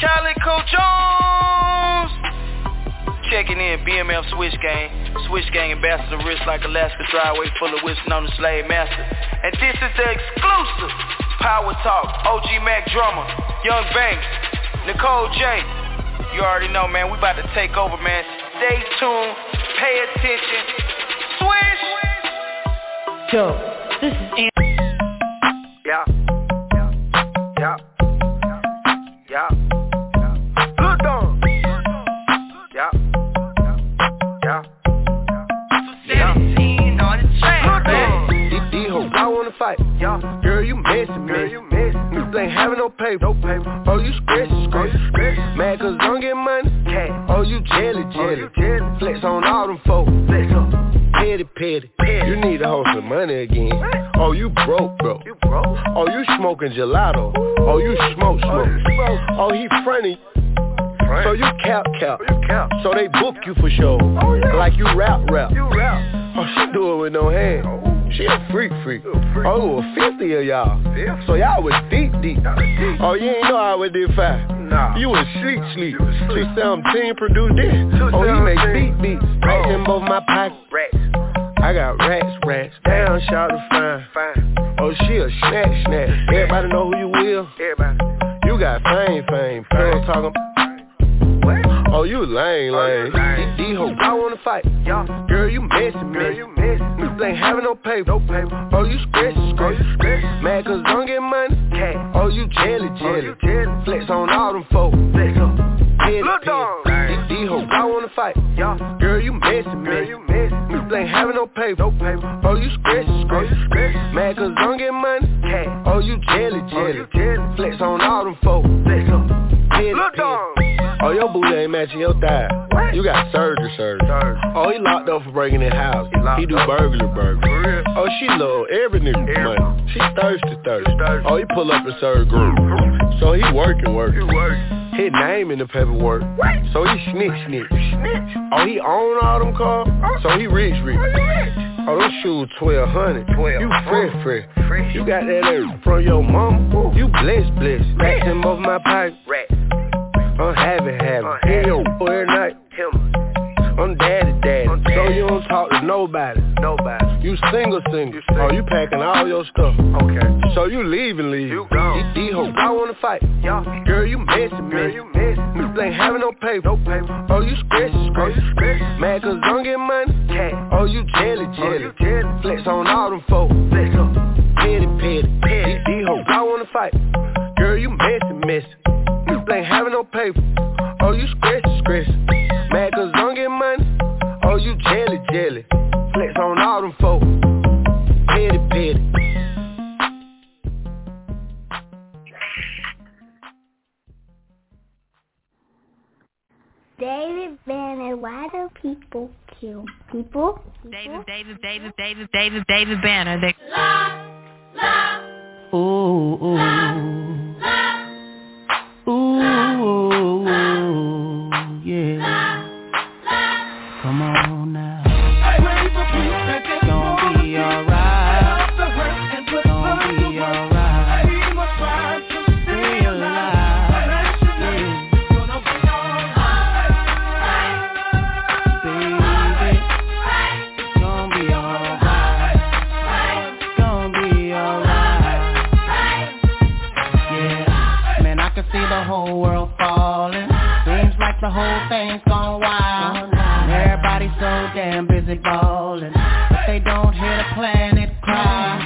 Calico Jones! Checking in, B M F Switch Gang. Switch Gang ambassador, wrist like Alaska driveway full of wisdom on the slave master. And this is the exclusive Power Talk, O G Mac Drummer, Young Banks, Nicole J. You already know, man, we about to take over, man. Stay tuned, pay attention. Swish! Yo, this is Ann. Yeah, yeah, yeah, yeah. Look on. Yeah, yeah, yeah. seventeen on the track, man. D-D-ho, I wanna fight. Yeah. Girl, you missing me. Girl, you missing me. Ain't having no paper. No paper. Oh, you stressing, stressing, stressing. Mad cause don't get money. Oh, you jelly jelly. Flex on all them folks. Flex up. Petty, petty, petty. You need to hold some money again. Oh, you broke, bro. Oh, you smoking gelato. Oh, you smoke, smoke. Oh, he fronty. So you cap, cap. So they book you for show. Like you rap, rap. Oh, she do it with no hand. She a freak, freak. Oh, fifty of y'all. So y'all was deep, deep. Oh, you ain't know I was deep five. Nah. You was sleep, sleep. two seventeen produced this. Oh, he make beat, beats. Racks in both my pockets. I got racks, racks. Down, shout to fine. Fine. Oh, she a snatch, snatch. Everybody know who you will. Everybody. You got fame, fame. Fame talking. What? Oh, you lame, lame. D-D-ho, I wanna fight. Girl, you messing, girl, you messing. You ain't having no paper. No paper. Oh, you scratchin', scratchin'. Mad 'cause don't get money. Oh, you jelly, jelly. Flex on all them folks. Flex up. Look dog. D-D-ho, I wanna fight. Girl, you messing, girl, you messing. You ain't having no paper. No paper. Oh, you scratchin', scratchin'. Mad 'cause don't get money. Oh, you jelly, jelly. Flex on all them folks. Flex up. Look dog. Oh, your booty ain't matching your thigh. What? You got surgery, surgery. Oh, he locked up for breaking in house. He, he do burglary, burglary. Oh, she love every nigga money. She thirsty, thirsty. Oh, he pull up and serve group. So he working, working. His name in the paperwork. What? So he snitch, snitch. Snitch. Oh, he own all them cars. Uh, so he rich, rich. Oh, those shoes twelve hundred. twelve. You fresh, fresh, fresh. You got that air from your mama. Ooh. You blessed, blessed. Rats in both my pockets. I'm happy, happy. Hear your every night. I'm daddy, daddy. I'm daddy. So you don't talk to nobody. Nobody. You single, single. You single. Oh, you packing all your stuff. Okay. So you leaving, leave. You gone. D-D-ho, I wanna fight. Yeah. Girl, you messing, girl, messing. You messing. You ain't having no paper. No paper. Oh, you scratchin', scratchin'. Oh, mad 'cause don't get money. Yeah. Oh, you jelly, jelly. Oh, you jelly. Flex on all them folks. Flex up. Petty, petty, petty. D-D-ho, I wanna fight. Girl, you messing, messing. Ain't having no paper. Oh, you scratch, scratch. Mad 'cause don't get money. Oh, you jelly, jelly. Flex on all them folks. Petty, petty. David Banner, why do people kill people? people? David, David, David, David, David, David Banner. They- love, love. Ooh, ooh. Love, love. Ooh, yeah. Come on now. Don't be alright. Don't be alright. Realize. Baby, don't be alright. Don't be alright. Yeah. Man, I can see the whole world falling. Seems like the whole thing's gone wild. Everybody's so damn busy balling, but they don't hear the planet cry.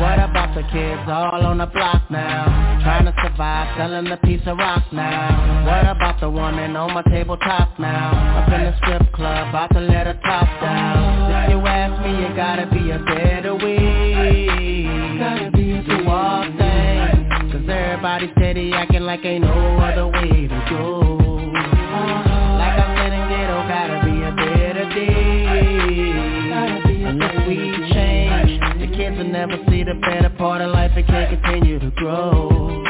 What about the kids all on the block now, trying to survive, selling a piece of rock now? What about the woman on my tabletop now, up in the strip club, about to let her top down? If you ask me, you gotta be a better way to all things. Cause everybody steady acting like ain't no other way to go. Like I'm letting ghetto, gotta be a better day. Unless we change, the kids will never see the better part of life and can't continue to grow. Don't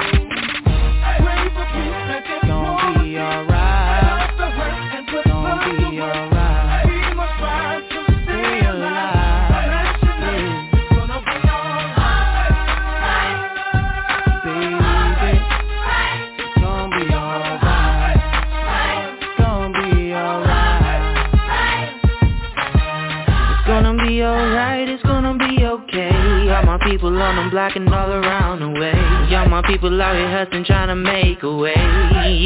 be alright. Don't be alright. Alright, it's gonna be okay. All my people on them black and all around the way. All my people out here hustling, trying to make a way.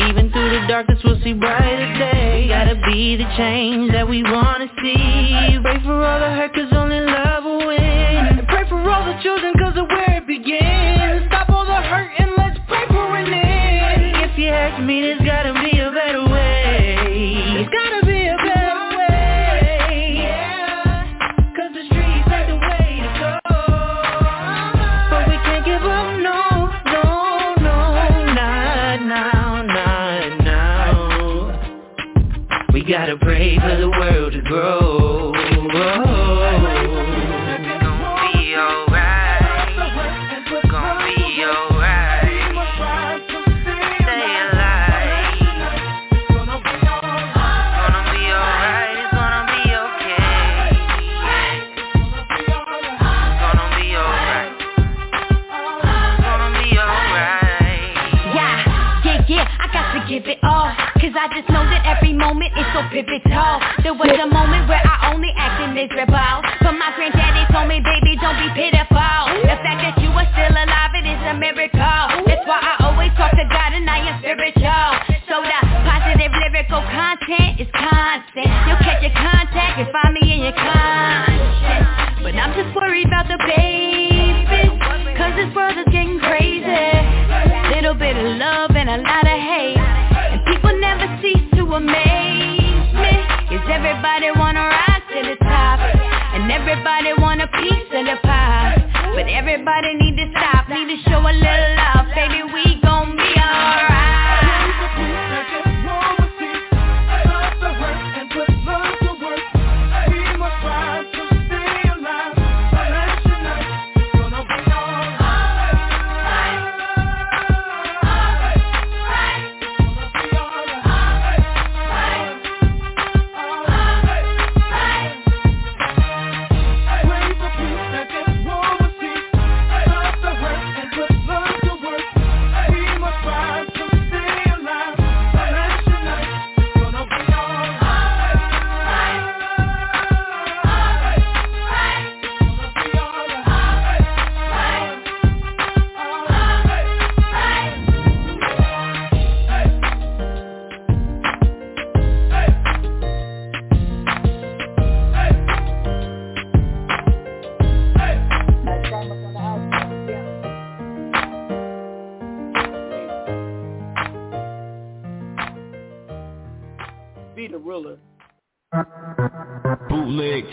Even through the darkness, we'll see brighter days. Gotta be the change that we wanna see. Pray for all the hurt, cause only love will win. And pray for all the children, cause of where it begins. Stop all the hurt and let's pray for an end. If you ask me, there's gotta be a better way. There's gotta be a better way. gotta pray for the world to grow. Cause I just know that every moment is so pivotal. There was a moment where I only acted miserable, but my granddaddy told me, baby, don't be pitiful. The fact that you are still alive, it is a miracle. That's why I always talk to God and I am spiritual. So the positive lyrical content is constant. You'll catch your contact and find me in your conscience. But I'm just worried about the babies, cause this world is getting crazy. Little bit of love and a lot of hate, never cease to amaze me. Cause everybody wanna rise to the top, and everybody want a piece of the pie, but everybody need to stop, need to show a little love. Baby, we gon' be alright.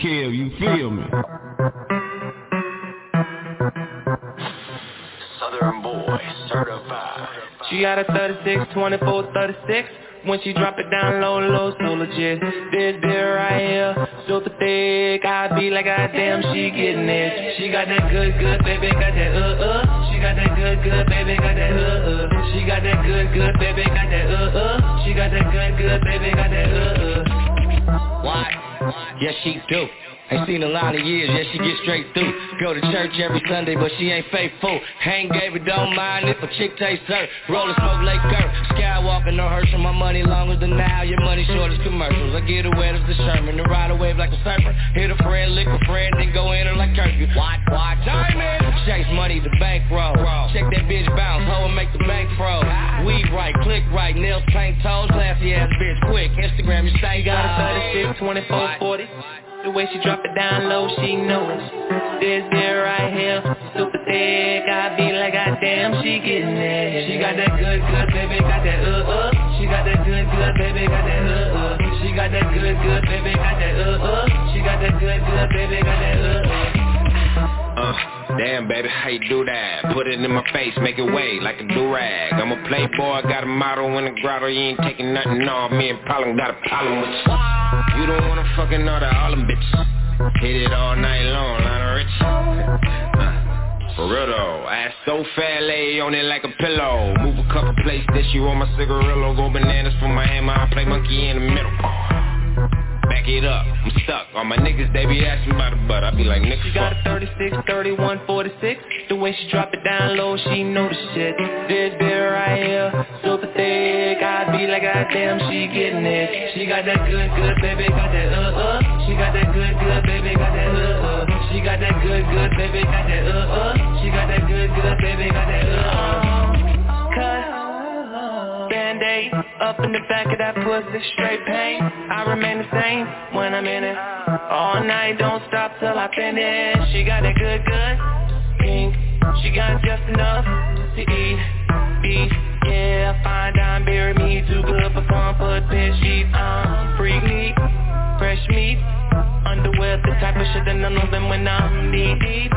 Kill, you feel me? Southern boy, certified. She got a thirty-six, twenty-four, thirty-six. When she drop it down low, low, so legit. This beer right here, super thick. I be like, goddamn, she getting it. She got that good, good, baby, got that uh-uh. She got that good, good, baby, got that uh-uh. She got that good, good, baby, got that uh-uh. She got that good, good, baby, got that uh-uh. Why? Yes, she do. Ain't seen a lot of years, yeah, she get straight through. Go to church every Sunday, but she ain't faithful. Hang gave it, don't mind if a chick tastes her. Rollin' smoke like her. Skywalking, no hurts from my money, long as the now. Your money short as commercials. I get away as the Sherman, and ride a wave like a surfer. Hit a friend, lick a friend, then go in her like curfew. Watch, watch, diamond. Chase money, the bankroll. Check that bitch bounce, hoe and make the bank froze. Weave right, click right, nails, paint toes, classy ass bitch, quick. Instagram, you say, got a thirty-six, twenty-four, forty. The way she drop it down low, she knows. This here right here, super thick. I be like, goddamn, she getting it. She got that good, good, baby, got that uh-uh. She got that good, good, baby, got that uh-uh. She got that good, good, baby, got that uh-uh. She got that good, good, baby, got that uh-uh. Uh. Damn, baby, how you do that? Put it in my face, make it wave like a do-rag. I'm a playboy, got a model in the grotto. You ain't taking nothing off me and problem, got a problem with you. You don't wanna fucking order all them bitches. Hit it all night long, Lionel Rich. Uh. For real though, ass so fat, lay on it like a pillow. Move a couple plates, then she roll my cigarillo. Go bananas for my hammer, I play monkey in the middle. Back it up, I'm stuck. All my niggas, they be asking about the butt. I be like, nigga, she got a thirty-six, thirty-one, forty-six. The way she drop it down low, she know the shit. This bitch right here, super thick. I be like, goddamn, she getting it. She got that good, good, baby, got that uh-uh. She got that good, good, baby, got that uh-uh. She got that good, good, baby, got that uh-uh. She got that good, good, baby, got that uh-uh. Cause Band-Aid up in the back of that pussy, straight pain. I remain the same when I'm in it. All night, don't stop till I finish. She got that good, good pink. She got just enough to eat, beat. Yeah, fine dime, bury me. Too good for comfort, pin sheets. I'm freak meat, fresh meat. Underwear, the type of shit that I'm loving when I'm knee deep.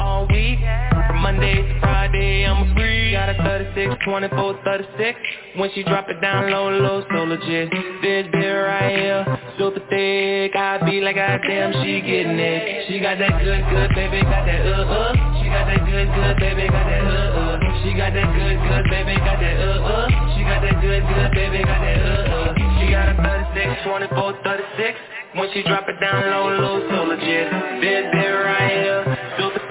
All week, from Monday to Friday, I'm free. got a thirty-six, twenty-four, thirty-six. When she drop it down low, low, so legit. This bitch right here, super thick. I be like, goddamn, she getting it. She got that good, good, baby, got that uh-uh. She got that good, good, baby, got that uh-uh. She got that good, good, baby, got that uh-uh. She got that good, good, baby, got that uh-uh. She got a thirty-six, twenty-four, thirty-six. When she drop it down low, low, so legit. This bitch right here, super thick.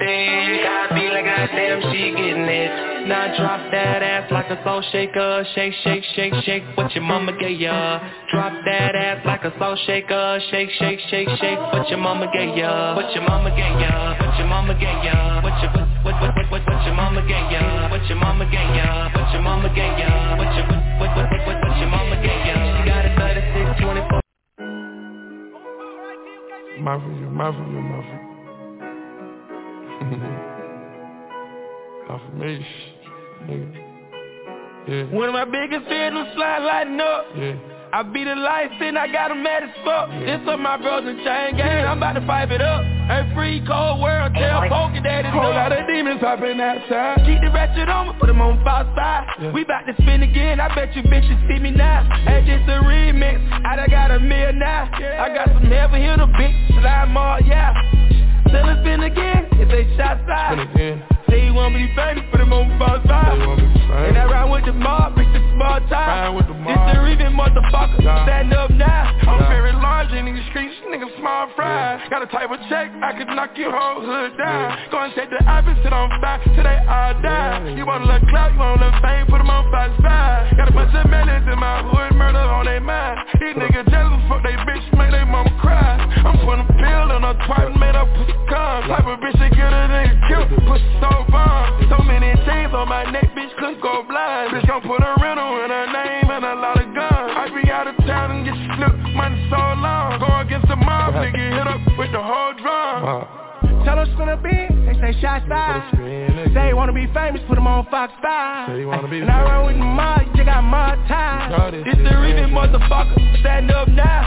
I be like, goddamn, she getting it. Now drop that ass like a soul shaker. Shake, shake, shake, shake what your mama gave ya. Drop that ass like a soul shaker. Shake, shake, shake, shake what your mama gave ya. What your mama gave ya. What your mama gave ya. What your what what what what what your mama gave ya. What your mama gave ya. What your mama gave ya. What your what what what what what your mama gave ya. She got it thirty-six, twenty-four. Mafia, mafia, mafia. Yeah. One of my biggest fans, I'm slide lighting up. Yeah. I beat the lights and I got them mad as fuck. Yeah. This up my bros and chain gang, I'm about to pipe it up. A free cold world, tell Poker that it's whole lot of demons hopping outside. Keep the ratchet on me, put them on false side. Yeah. We bout to spin again, I bet you bitches see me now. Hey, just a remix, I done got a meal now. Yeah. I got some heavy hitter, bitch, slime all, yeah. Still it's been again, if they shot side. They want me famous for the moment for five. And I ride with the mob, bitch, the small time. It's the reason, motherfucker, yeah. Stand up now. I'm yeah. Very large in these streets, nigga, small fries. Yeah. Got a type of check, I could knock your whole hood down. Yeah. Go and take the opposite, sit on fire, till they all die. Yeah. You want a little clout, you want a little fame, put them on five five. Got a bunch of melons in my hood, murder on their mind. These niggas jealous, fuck they bitch, make they mama cry. I'm putting a pill on a twice, made up pussy cum. Type of bitch that get a nigga killed, pussy so. So many chains on my neck, bitch, could go blind. Bitch, gon' put a rental in her name and a lot of guns. I be out of town and get slipped, money so long. Go against the mob, nigga, hit up with the whole drum. Wow. Tell us gonna be, they say shot style. Say wanna be famous, put them on Fox five. And famous. I run with my, you got my time. It's the reason, motherfucker, stand up now.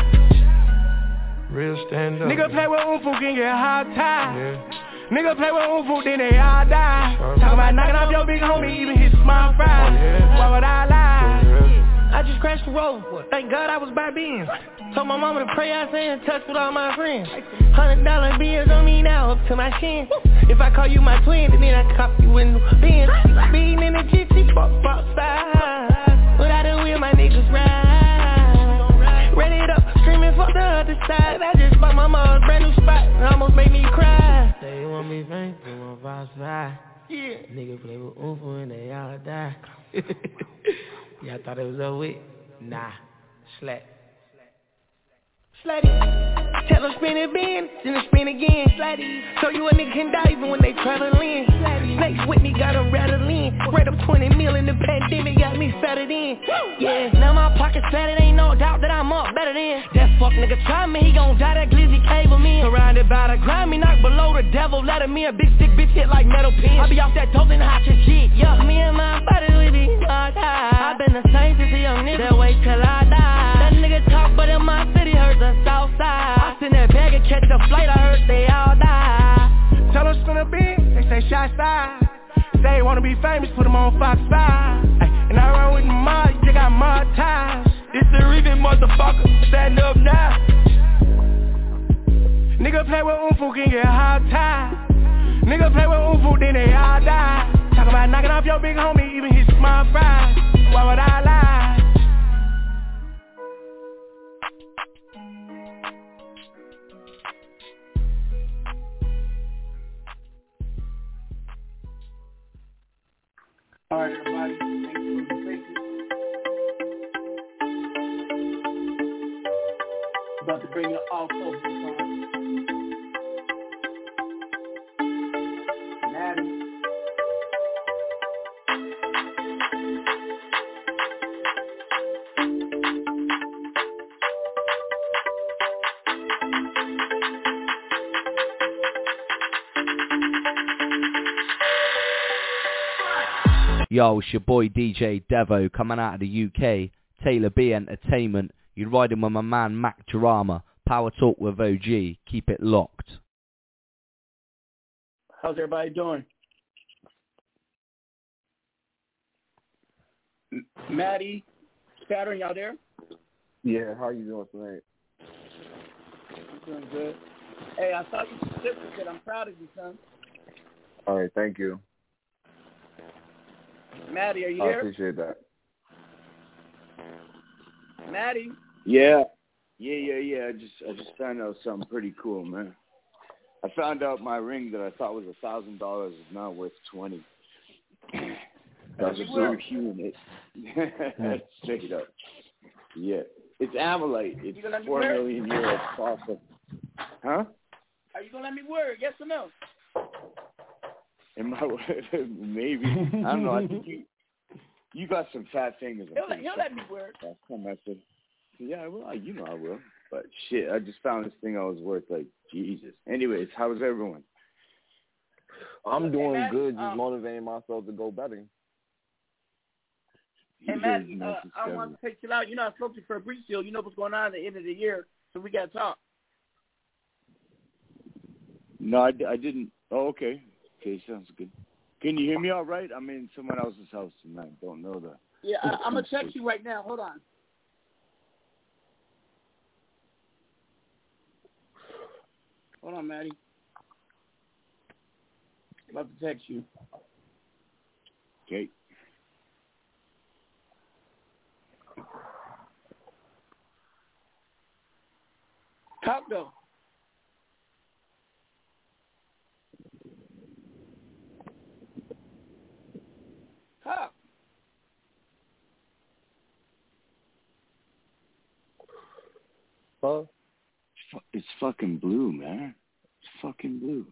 Real stand up. Nigga play with Oomfu, can get high time. Yeah. Nigga play with Oomfu, then they all die. Talking about knocking off your big homie, even his smile fries. Why would I lie? I just crashed the road. Thank God I was by Benz. Told my mama to pray I stay in touch with all my friends. Hundred dollar Benz on me now, up to my chin. If I call you my twin, then I cop you in Benz. Being in the G T, fuck, fuck, side. What I done with my niggas ride. Ran it up, screaming for the other side. I just bought my mama's brand new spot, almost made me cry. Want me vain, they want boss fly. Yeah. Nigga play with Oomfu and they all die. Y'all thought it was over with? Nah. Slap. Slutty. Tell them spin it bend, then they spin again. Slutty. So you a nigga can die even when they traveling. Slutty. Snakes with me got 'em rattling. Right up twenty mil in the pandemic got me settled in. Yeah. Now my pocket's fat, it ain't no doubt that I'm up better than. That fuck nigga try me, he gon' die, that glizzy cave of me. Surrounded by the grind, me knock below the devil. Letter me a big stick, bitch hit like metal pins. I be off that dope and hot your shit, yeah. Me and my body with me, I die. I been the same since a young nigga, that wait till I die. That nigga talk, but in my city heard the south side. I send that bag and catch a flight, I heard they all die. Tell us gonna be, they say shot side. They wanna be famous, put them on Fox five. And I run with my, you got my ties. It's the reason, motherfucker, stand up now. Nigga play with Oomfu, can get high tie. Nigga play with Oomfu, then they all die. Talking about knocking off your big homie, even his smile fries. Why would I lie? All right, everybody. Thank you. Thank you. About to bring you all close to time. Maddie. Yo, it's your boy D J Devo coming out of the U K, Taylor B Entertainment. You're riding with my man Mac Drama. Power Talk with O G. Keep it locked. How's everybody doing? Maddie, Saturn, y'all there? Yeah, how are you doing tonight? I'm doing good. Hey, I saw you certificate. I'm proud of you, son. All right, thank you. Maddie, are you I there? I appreciate that. Maddie? Yeah. Yeah, yeah, yeah. I just I just found out something pretty cool, man. I found out my ring that I thought was a thousand dollars is now worth twenty dollars. That's absurd. That's straight up. Yeah. It's Amalite. It's four million euros. Awesome. Huh? Are you going to let me wear it? Yes or no? Am I maybe. I don't know. I think you, you got some fat fingers. He'll, let, he'll let me wear it. Last time I said, yeah, well, you know I will. But shit, I just found this thing I was worth, like, Jesus. Anyways, how was everyone? I'm doing hey, good. Just um, motivating myself to go better. Hey, Maddie, uh, I want to take you out. You know, I spoke to you for a brief deal. You know what's going on at the end of the year, so we got to talk. No, I, I didn't. Oh, okay. Okay, sounds good. Can you hear me all right? I'm in someone else's house, and I don't know that. Yeah, I, I'm going to text you right now. Hold on. Hold on, Maddie. I'm about to text you. Okay. Talk though. Talk. Huh? It's fucking blue, man. It's fucking blue.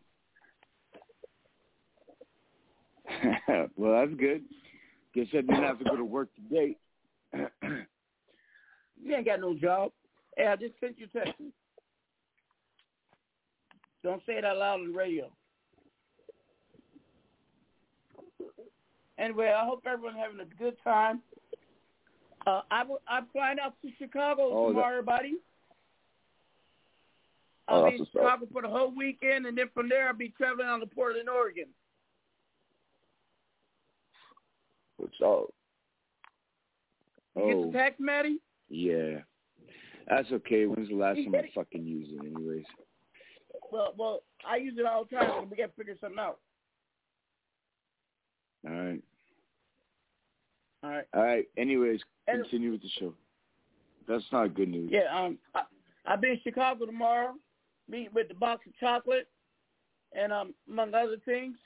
Well, that's good. Guess I didn't have to go to work today. You ain't got no job. Hey, I just sent you a text. Don't say it out loud on the radio. Anyway, I hope everyone's having a good time. Uh, I will, I'm flying out to Chicago oh, tomorrow, that- buddy. I'll oh, be in Chicago for the whole weekend, and then from there I'll be traveling on to Portland, Oregon. What's up? You oh. get the text, Maddie? Yeah. That's okay. When's the last time I fucking use it anyways? Well, well, I use it all the time, and we got to figure something out. All right. All right. All right. Anyways, and continue with the show. That's not good news. Yeah, um, I, I'll be in Chicago tomorrow, meet with the box of chocolate, and um, among other things.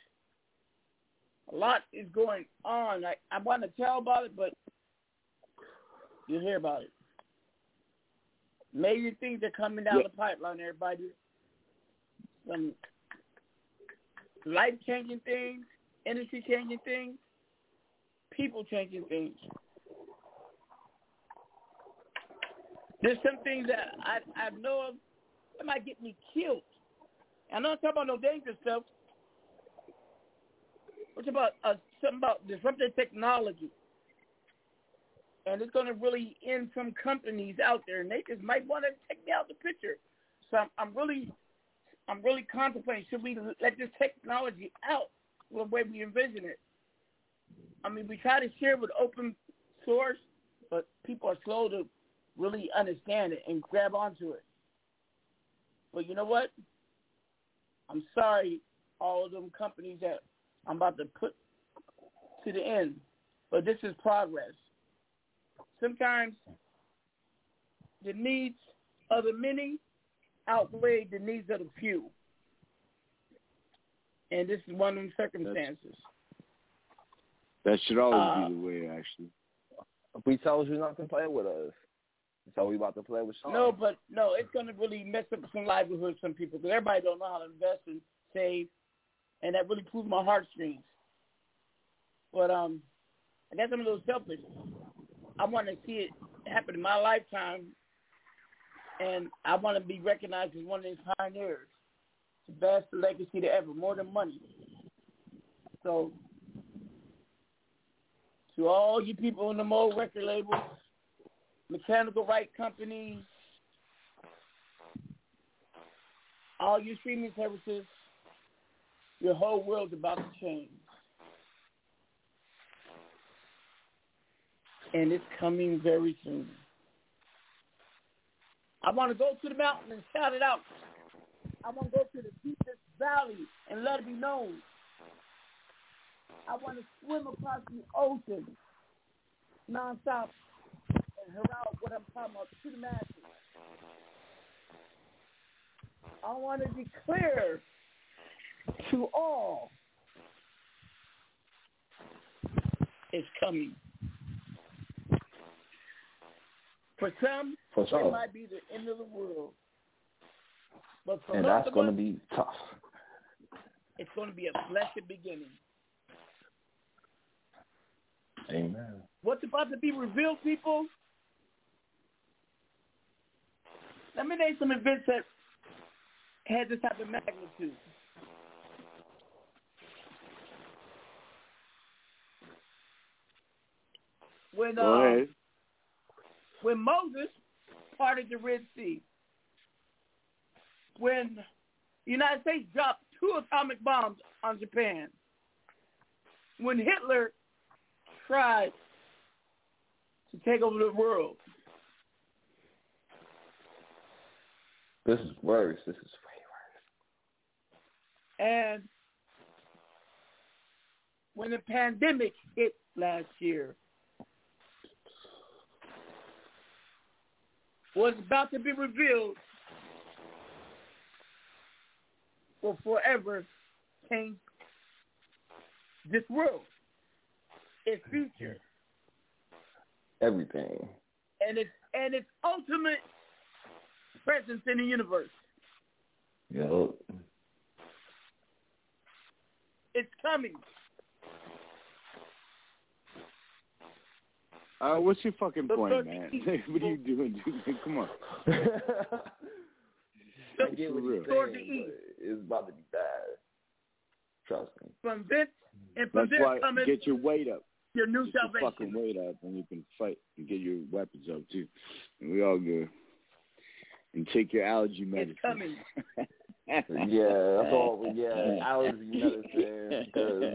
A lot is going on. I, I want to tell about it, but you hear about it. Major things are coming down yeah. the pipeline, everybody. Some life-changing things, industry-changing things, people-changing things. There's some things that I, I know of that might get me killed. I'm not talking about no dangerous stuff. It's about uh, something about disruptive technology. And it's going to really end some companies out there. And they just might want to take me out the picture. So I'm, I'm really I'm really contemplating, should we let this technology out the way we envision it? I mean, we try to share with open source, but people are slow to really understand it and grab onto it. But you know what? I'm sorry, all of them companies that I'm about to put to the end, but this is progress. Sometimes the needs of the many outweigh the needs of the few, and this is one of them circumstances. That's, that should always uh, be the way, actually. We told you not to play with us, so we about to play with Sean. No, but no, it's going to really mess up some livelihoods, some people, because everybody don't know how to invest and save. And that really proved my heartstrings. But um, I guess I'm a little selfish. I want to see it happen in my lifetime. And I want to be recognized as one of these pioneers. It's the best legacy to ever, more than money. So, to all you people in the mold record labels, mechanical right companies, all your streaming services, your whole world's about to change. and it's coming very soon. I want to go to the mountain and shout it out. I want to go to the deepest valley and let it be known. I want to swim across the ocean nonstop and herald what I'm talking about to the masses. I want to declare to all, it's coming. For some, for some, it might be the end of the world. But for and that's going to be tough. It's going to be a blessed beginning. Amen. What's about to be revealed, people? Let me name some events that had this type of magnitude. When uh, when Moses parted the Red Sea, when the United States dropped two atomic bombs on Japan, when Hitler tried to take over the world. This is worse. This is way worse. And when the pandemic hit last year, what's about to be revealed will forever change this world, its future, everything, and its and its ultimate presence in the universe. Yep. It's coming. Uh, what's your fucking point, man? What are you doing, dude? Come on. I get what you're saying, but it's about to be bad. Trust me. From this and from this coming, get your weight up. Your new get salvation. Your fucking weight up, and you can fight and get your weapons up too. And we all good. And take your allergy medicine. It's coming. Yeah, that's all. Yeah, allergy medicine. Because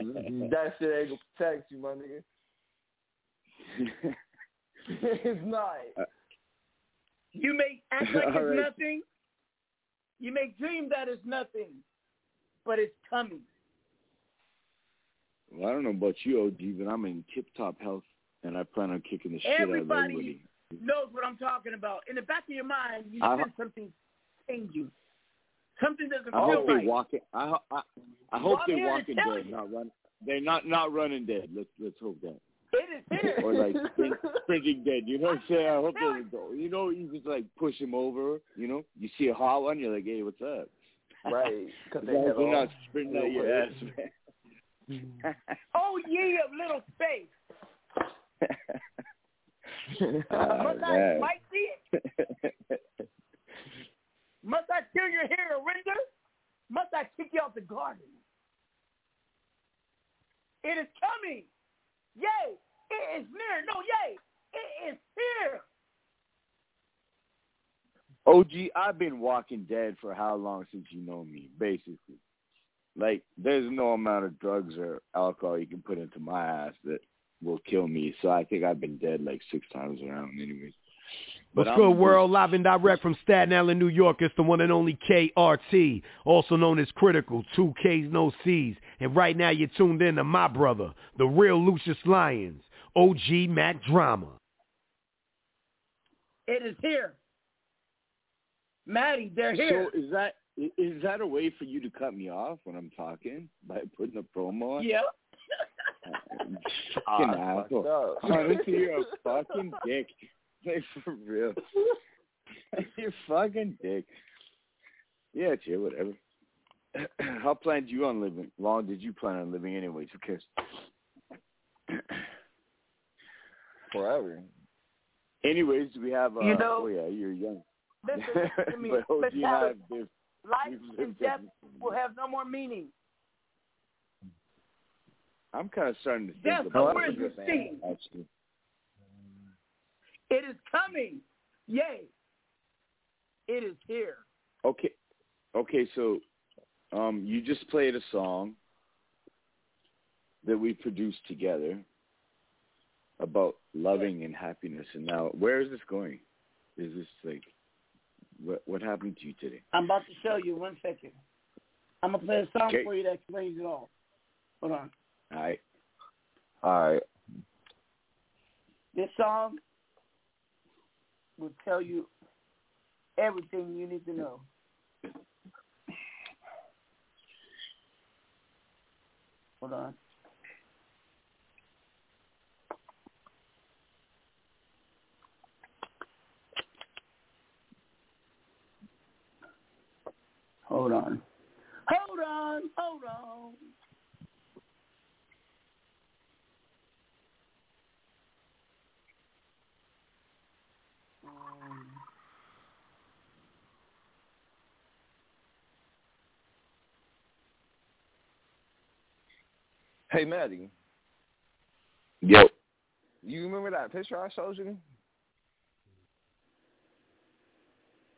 that shit ain't gonna protect you, my nigga. It's not. Uh, you may act like it's right. Nothing. You may dream that it's nothing, but it's coming. Well, I don't know about you, O G, but I'm in tip-top health, and I plan on kicking the shit everybody out of everybody. Knows what I'm talking about. In the back of your mind, you sense something changing. Something doesn't I feel hope right. They walk it, I, I, I hope well, they're walking dead, not run. They're not not running dead. Let's let's hope that. It is here. Or like freaking dead. You know what I'm saying? I hope they go. You know, you just like push him over. You know, you see a hot one, you're like, hey, what's up? Right. Because they they're not sprinting out your ass, man. Oh, ye of little faith. uh, must I smite thee? Must I tear your hair or render? Must I kick you out the garden? It is coming. Yay, it is near. No, yay, it is here. O G, I've been walking dead for how long since you know me, basically. Like, there's no amount of drugs or alcohol you can put into my ass that will kill me. So I think I've been dead like six times around anyways. But what's good, world? Live and direct from Staten Island, New York. It's the one and only K R T, also known as Critical, two K's, no C's. And right now you're tuned in to my brother, the real Lucius Lyons, O G Mac Drama. It is here. Maddie, they're here. So is that is that a way for you to cut me off when I'm talking? By putting a promo on? Yep. Fucking asshole. Honestly, you're a fucking dick. Like, for real. You fucking dick. Yeah, chill, whatever. How planned you on living? Long did you plan on living anyways? Who cares? Forever. Anyways, we have... Uh, you know, oh, yeah, you're young. Listen, I mean, but you have this, life and death will have no more meaning. I'm kind of starting to think death about it. Death, the thing, actually. It is coming. Yay. It is here. Okay. Okay, so um, you just played a song that we produced together. about loving and happiness. And now, where is this going? Is this like, what, what happened to you today? I'm about to show you. One second. I'm going to play a song okay. for you that explains it all. Hold on. All right. All right. This song will tell you everything you need to know. Hold on. Hold on. Hold on. Hold on. Um. Hey, Maddie. Yep. You remember that picture I showed you?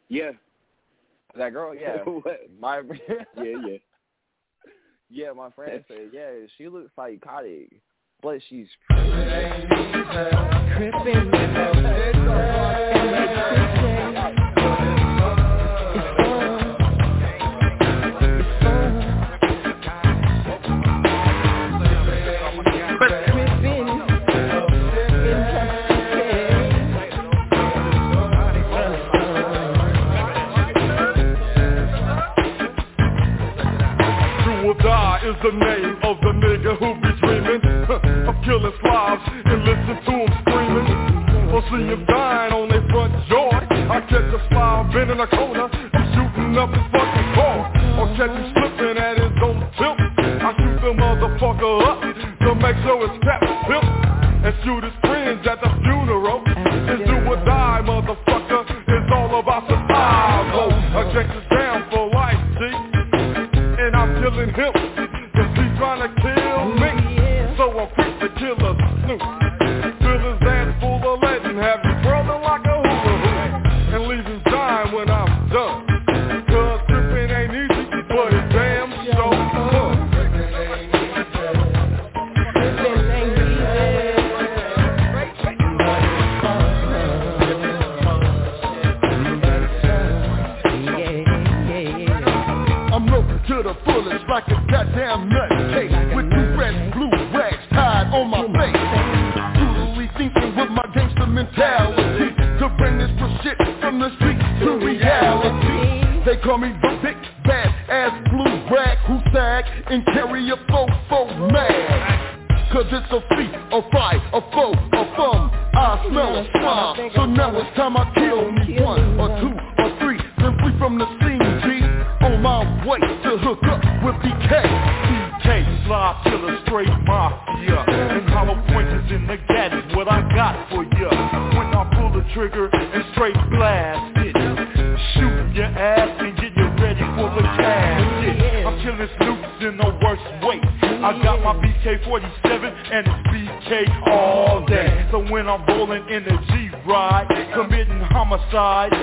Yeah. That girl, yeah. my Yeah, yeah. Yeah, my friend said, yeah, she looks psychotic, but she's is the name of the nigga who be dreaming of killing lives and listen to him screaming. Or see him dying on their front yard. I catch a fly bent in a corner, I'm shooting up his fucking car. Or catch him slipping at his own tilt. I shoot the motherfucker up to make sure his cap is pimp. And shoot his friends at the funeral. It's do or die, motherfucker. It's all about survival. I catch his down for life, see? And I'm killing him. Trying to kill me, yeah. So I'm quick to kill a snoop. Fill his ass full of lead and have his brother like a hula hoop, and leave him dying when I'm done. Cause tripping ain't easy, but it damn sure fun. I'm looking to the fullest like a goddamn nut. To bring this shit from the street to reality. They call me the big bad ass blue rag who sag and carry a fofo mag. Cause it's a feat, a fight, a foe, a thumb. I smell a slime, so now it's time I kill me one or two or three. Then free from the scene, G. On my way to hook up with D K. D K, slide killer, straight mafia. And hollow pointers in the gat is what I got for ya. Trigger and straight blast it. Shoot your ass and get you ready for the cash. I'm killing snoops in the worst way. I got my B K forty-seven and it's B K all day. So when I'm rolling in the G-Ride, committing homicide,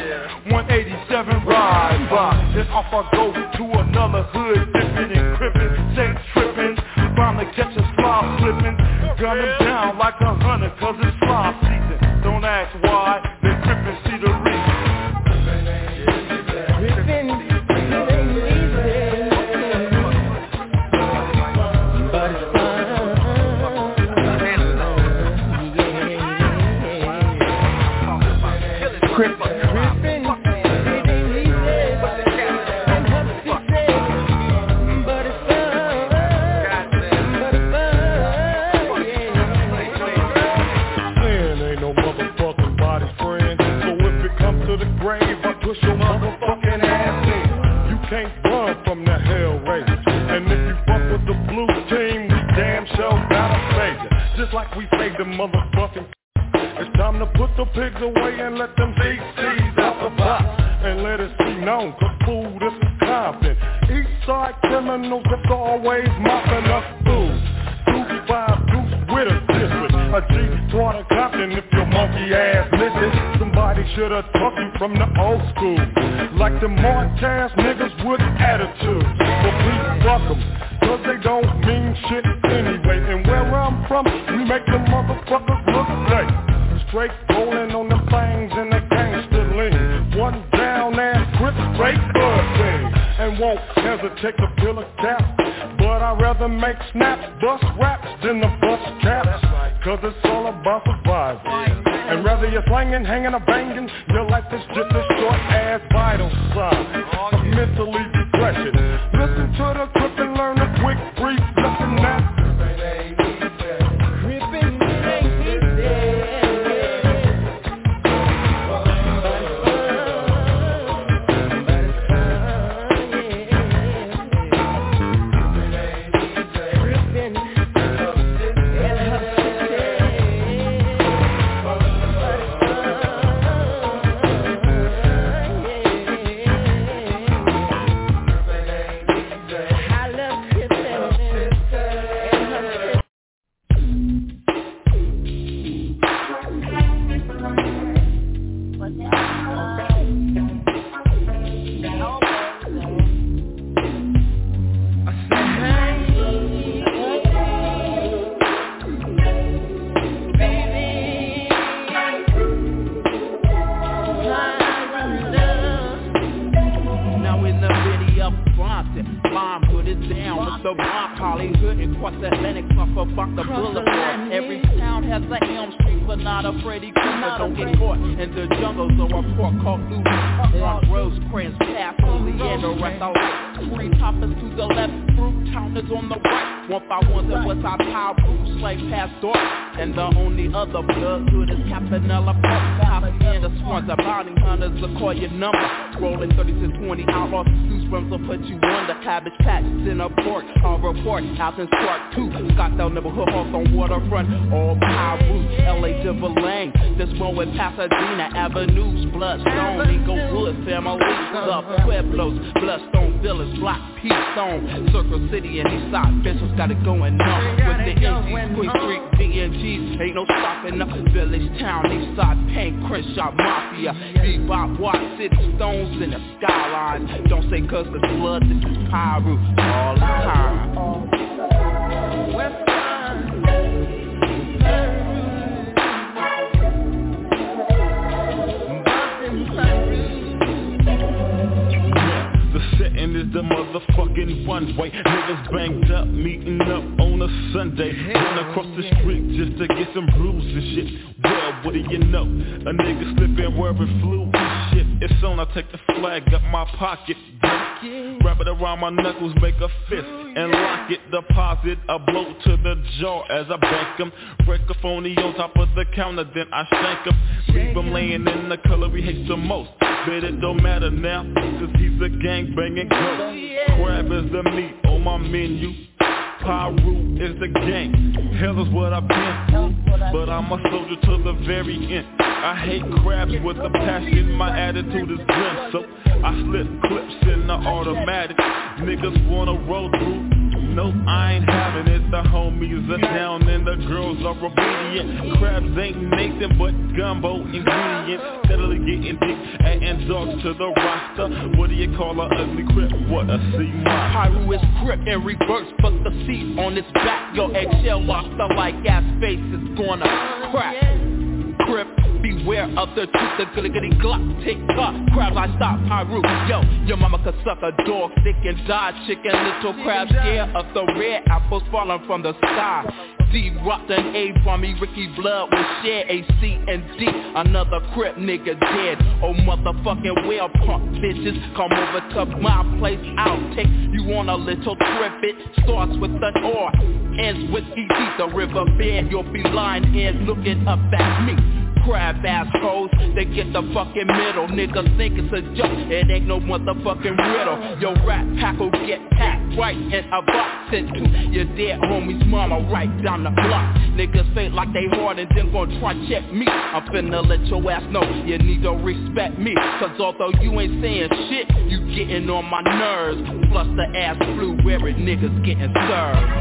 one eighty-seven ride by. Then off I go to another hood, dipping and crippin', same trippin', bound to catch a slime slippin', gun him down like a hunter cause it's slime season. Don't ask why, they crip and see the reason. Rippin' ain't easy. Rippin' ain't easy. Like we saved them motherfucking it's time to put the pigs away and let them D Cs out the box. And let it be known, cause food is confident. East side criminals that's always mopping up food. Deuce five deuce with a district. A G toward a Compton if your monkey ass listen. Somebody should have taught you from the old school. Like the Martins niggas with attitude. So please fuck them, cause they don't mean shit anyway. And where I'm from, we make the motherfuckers look straight, rolling on them things in the gangster lean. One down and grip, break good thing. And won't hesitate to fill a gap. But I'd rather make snaps, bust raps than the bust caps. Cause it's all about survival. And rather you're slanging, hanging or banging, your life is just a short ass vital sign of mentally depression. Listen to the clip and learn a quick brief lesson now. Out in Clark too, Scottsdale neighborhood, Hawthorne waterfront, all Pyrus, L A Deverlang, this one with Pasadena avenues, Bloodstone, Inglewood, family, the Pueblos, Bloodstone Villas, Block P Stone, Circle City and Eastside, Bishop's got it going on with the N Gs, Quick Creek, D and Gs, ain't no stopping up, Village Town, Eastside, Paint, Crenshaw Mafia, Bebop, Watt City, Stones in the skyline, don't say cuz the blood, this is Pyrus all the time. West Side. Sitting is the motherfucking runway. Niggas banged up, meeting up on a Sunday. Run across the street just to get some bruises and shit. Well, what do you know? A nigga slipping, wearing flu and shit. It's on, I take the flag up my pocket. Wrap it around my knuckles, make a fist and lock it. Deposit a blow to the jaw as I bank 'em. Break a phony on top of the counter, then I shank 'em. Leave 'em laying in the color he hates the most. But it don't matter now, cause he's a gangbang. Oh, yeah. Crab is the meat on my menu. Pyru is the gang. Hell is what I've been through, but I'm a soldier to the very end. I hate crabs with a passion, my attitude is grim. So I slip clips in the automatic. Niggas wanna roll through. Nope, I ain't having it. The homies are down and the girls are obedient. Crabs ain't nothing but gumbo ingredients. Steadily getting dick and dogs to the roster. What do you call a ugly crip? What a C monster. Pyru is crip in reverse, but the seat on his back. Your eggshell lobster like ass face is gonna crack. Crip, beware of the truth, the glickety glock, tick tock, crabs I stop, Pyru, yo, your mama could suck a dog, thick and die, chicken little crabs, yeah, of the red apples falling from the sky, D-Rock an A from me, Ricky Blood will share A, C, and D, another crip nigga dead, oh motherfucking well punk bitches, come over to my place, I'll take you on a little trip, it starts with an R, ends with E D, the riverbed, you'll be lying here looking up at me. Crab assholes, they get the fucking middle. Niggas think it's a joke, it ain't no motherfucking riddle. Your rat pack will get packed right in a box and to your dead homie's mama right down the block. Niggas fake like they hard and then gon' try check me. I'm finna let your ass know you need to respect me. Cause although you ain't saying shit, you getting on my nerves. Plus the ass flu where it niggas getting served.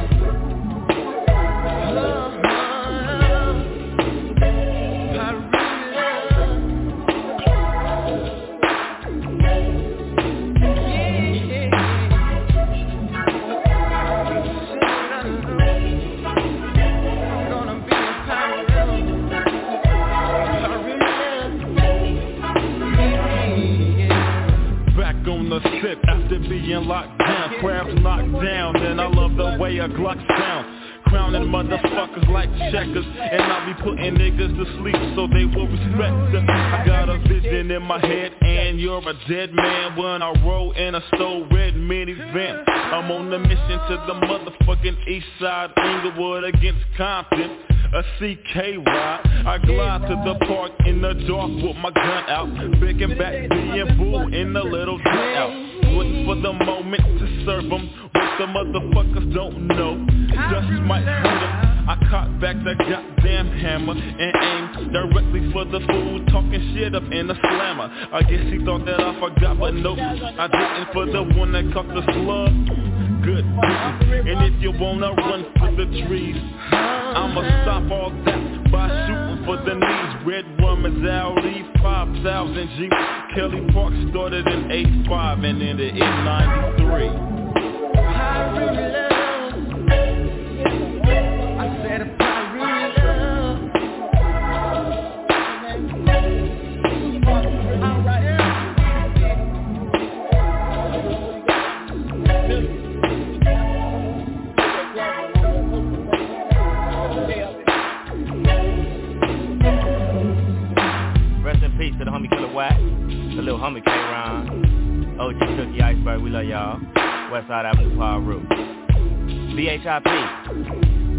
man locked down, crabs knocked down, and I love the way a Glock sound. Crowning motherfuckers like checkers, and I be putting niggas to sleep so they will respect us. I got a vision in my head, and you're a dead man when I roll in a stole red minivan. I'm on a mission to the motherfucking east side, Inglewood against Compton, a C K ride. I glide to the park in the dark with my gun out, picking back being bull in the little gun out. Wait for the moment to serve them, what the motherfuckers don't know. Just might hurt them. I caught back the goddamn hammer and aimed directly for the fool, talking shit up in the slammer. I guess he thought that I forgot, but nope, I didn't, for the one that caught the slug. Good business. And if you wanna run for the trees, I'ma stop all that by shooting for the knees. Red woman's alley, five thousand G. Kelly Park started in eighty-five and ended in ninety-three. I really love. I said if I really love. Rest in peace to the homie Killer Wack. The little homie came around. O G Cookie Iceberg, we love y'all. Westside Avenue, Power Root. B H I P.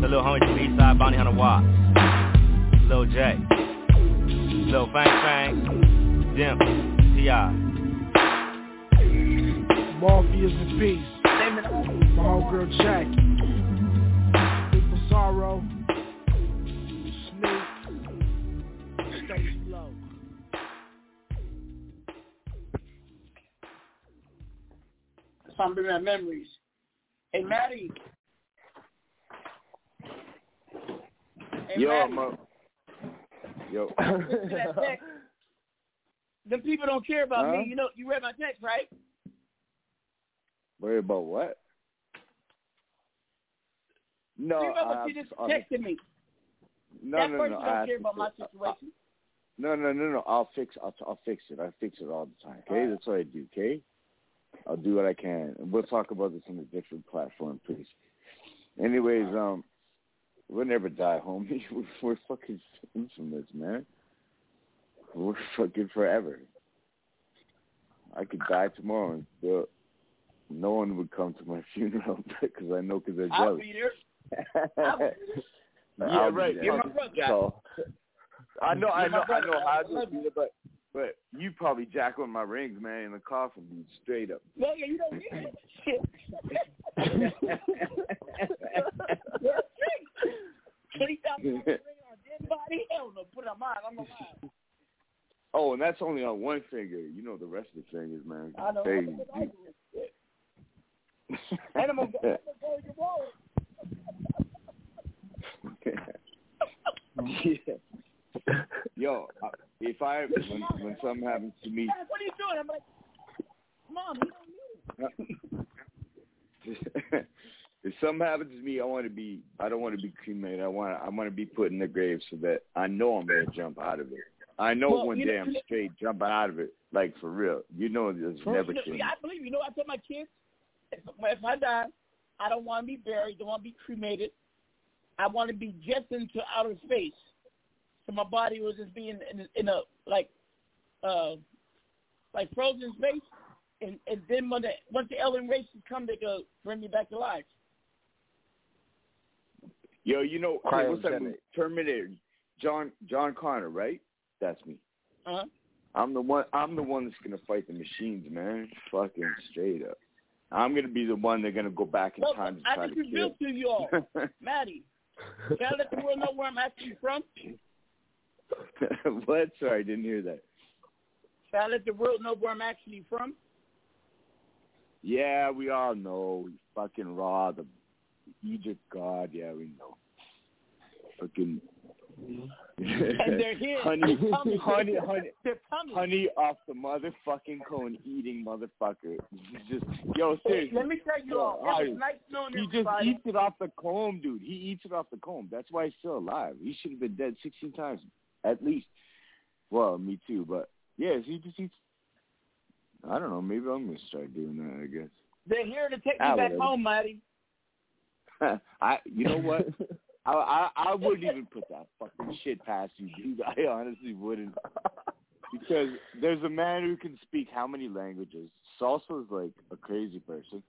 The little homie from East Side, Bounty Hunter Watts, Lil J, Lil Fang Fang, Jim, T I Morpheus and Peace, my homegirl Jackie, Big Sorrow, Sneak, Stay Slow. Some of my memories. Hey, Maddie. Hey, yo, my, yo. The people don't care about huh? me. You know, you read my text, right? Worry about what? No, you remember I, she just I, texted I, me. No, that no, person no, don't I care about my situation. I, no, no, no, no. I'll fix. I'll, I'll fix it. I fix it all the time. Okay, all right. That's what I do. Okay, I'll do what I can. We'll talk about this on a different platform, please. Anyways, um. We'll never die, homie. We're, we're fucking infamous, man. We're fucking forever. I could die tomorrow and still, no one would come to my funeral because I know because they're jealous. I'll be there. I'll be there. Yeah, I'll right. Be there. You're my brother. So, I know, I know, I know how to do it, but but you probably jack on my rings, man, in the coffin, dude, straight up. Well, yeah, you don't get it. Shit. Oh, and that's only on one finger. You know the rest of the fingers, man. I know. Hey, and I'm gonna go to your wallet. Yeah. Yo, if I when, when something happens to me, Dad, what are you doing? I'm like, Mom, you don't need it. If something happens to me, I want to be. I don't want to be cremated. I want. I want to be put in the grave so that I know I'm gonna jump out of it. I know well, one day know, I'm straight jumping out of it, like for real. You know, there's never. You know, I believe. You know, I tell my kids, if, if I die, I don't want to be buried. Don't want to be cremated. I want to be just into outer space, so my body was just being in, in a like, uh, like frozen space, and and then when the once the alien races come, they go bring me back to life. Yo, you know, hey, what's that movie? Terminator. John John Connor, right? That's me. Uh-huh. I'm the one I'm the one that's gonna fight the machines, man. Fucking straight up. I'm gonna be the one they're gonna go back in well, time to I try to kill. I just revealed to you all, Maddie. Can I let the world know where I'm actually from? What? Sorry, I didn't hear that. Can I let the world know where I'm actually from? Yeah, we all know. We fucking raw the Egypt God, yeah, we know. Fucking and they're here. honey, honey, honey, honey off the motherfucking cone eating motherfucker. Just yo, seriously. Let me tell you all. It was nice knowing everybody. He just eats it off the comb, dude. He eats it off the comb. That's why he's still alive. He should have been dead sixteen times at least. Well, me too, but yeah, he just eats. I don't know. Maybe I'm gonna start doing that. I guess. They're here to take me back home, Maddie. I, you know what? I, I I wouldn't even put that fucking shit past you, dude. I honestly wouldn't. Because there's a man who can speak how many languages? Salsa's like a crazy person.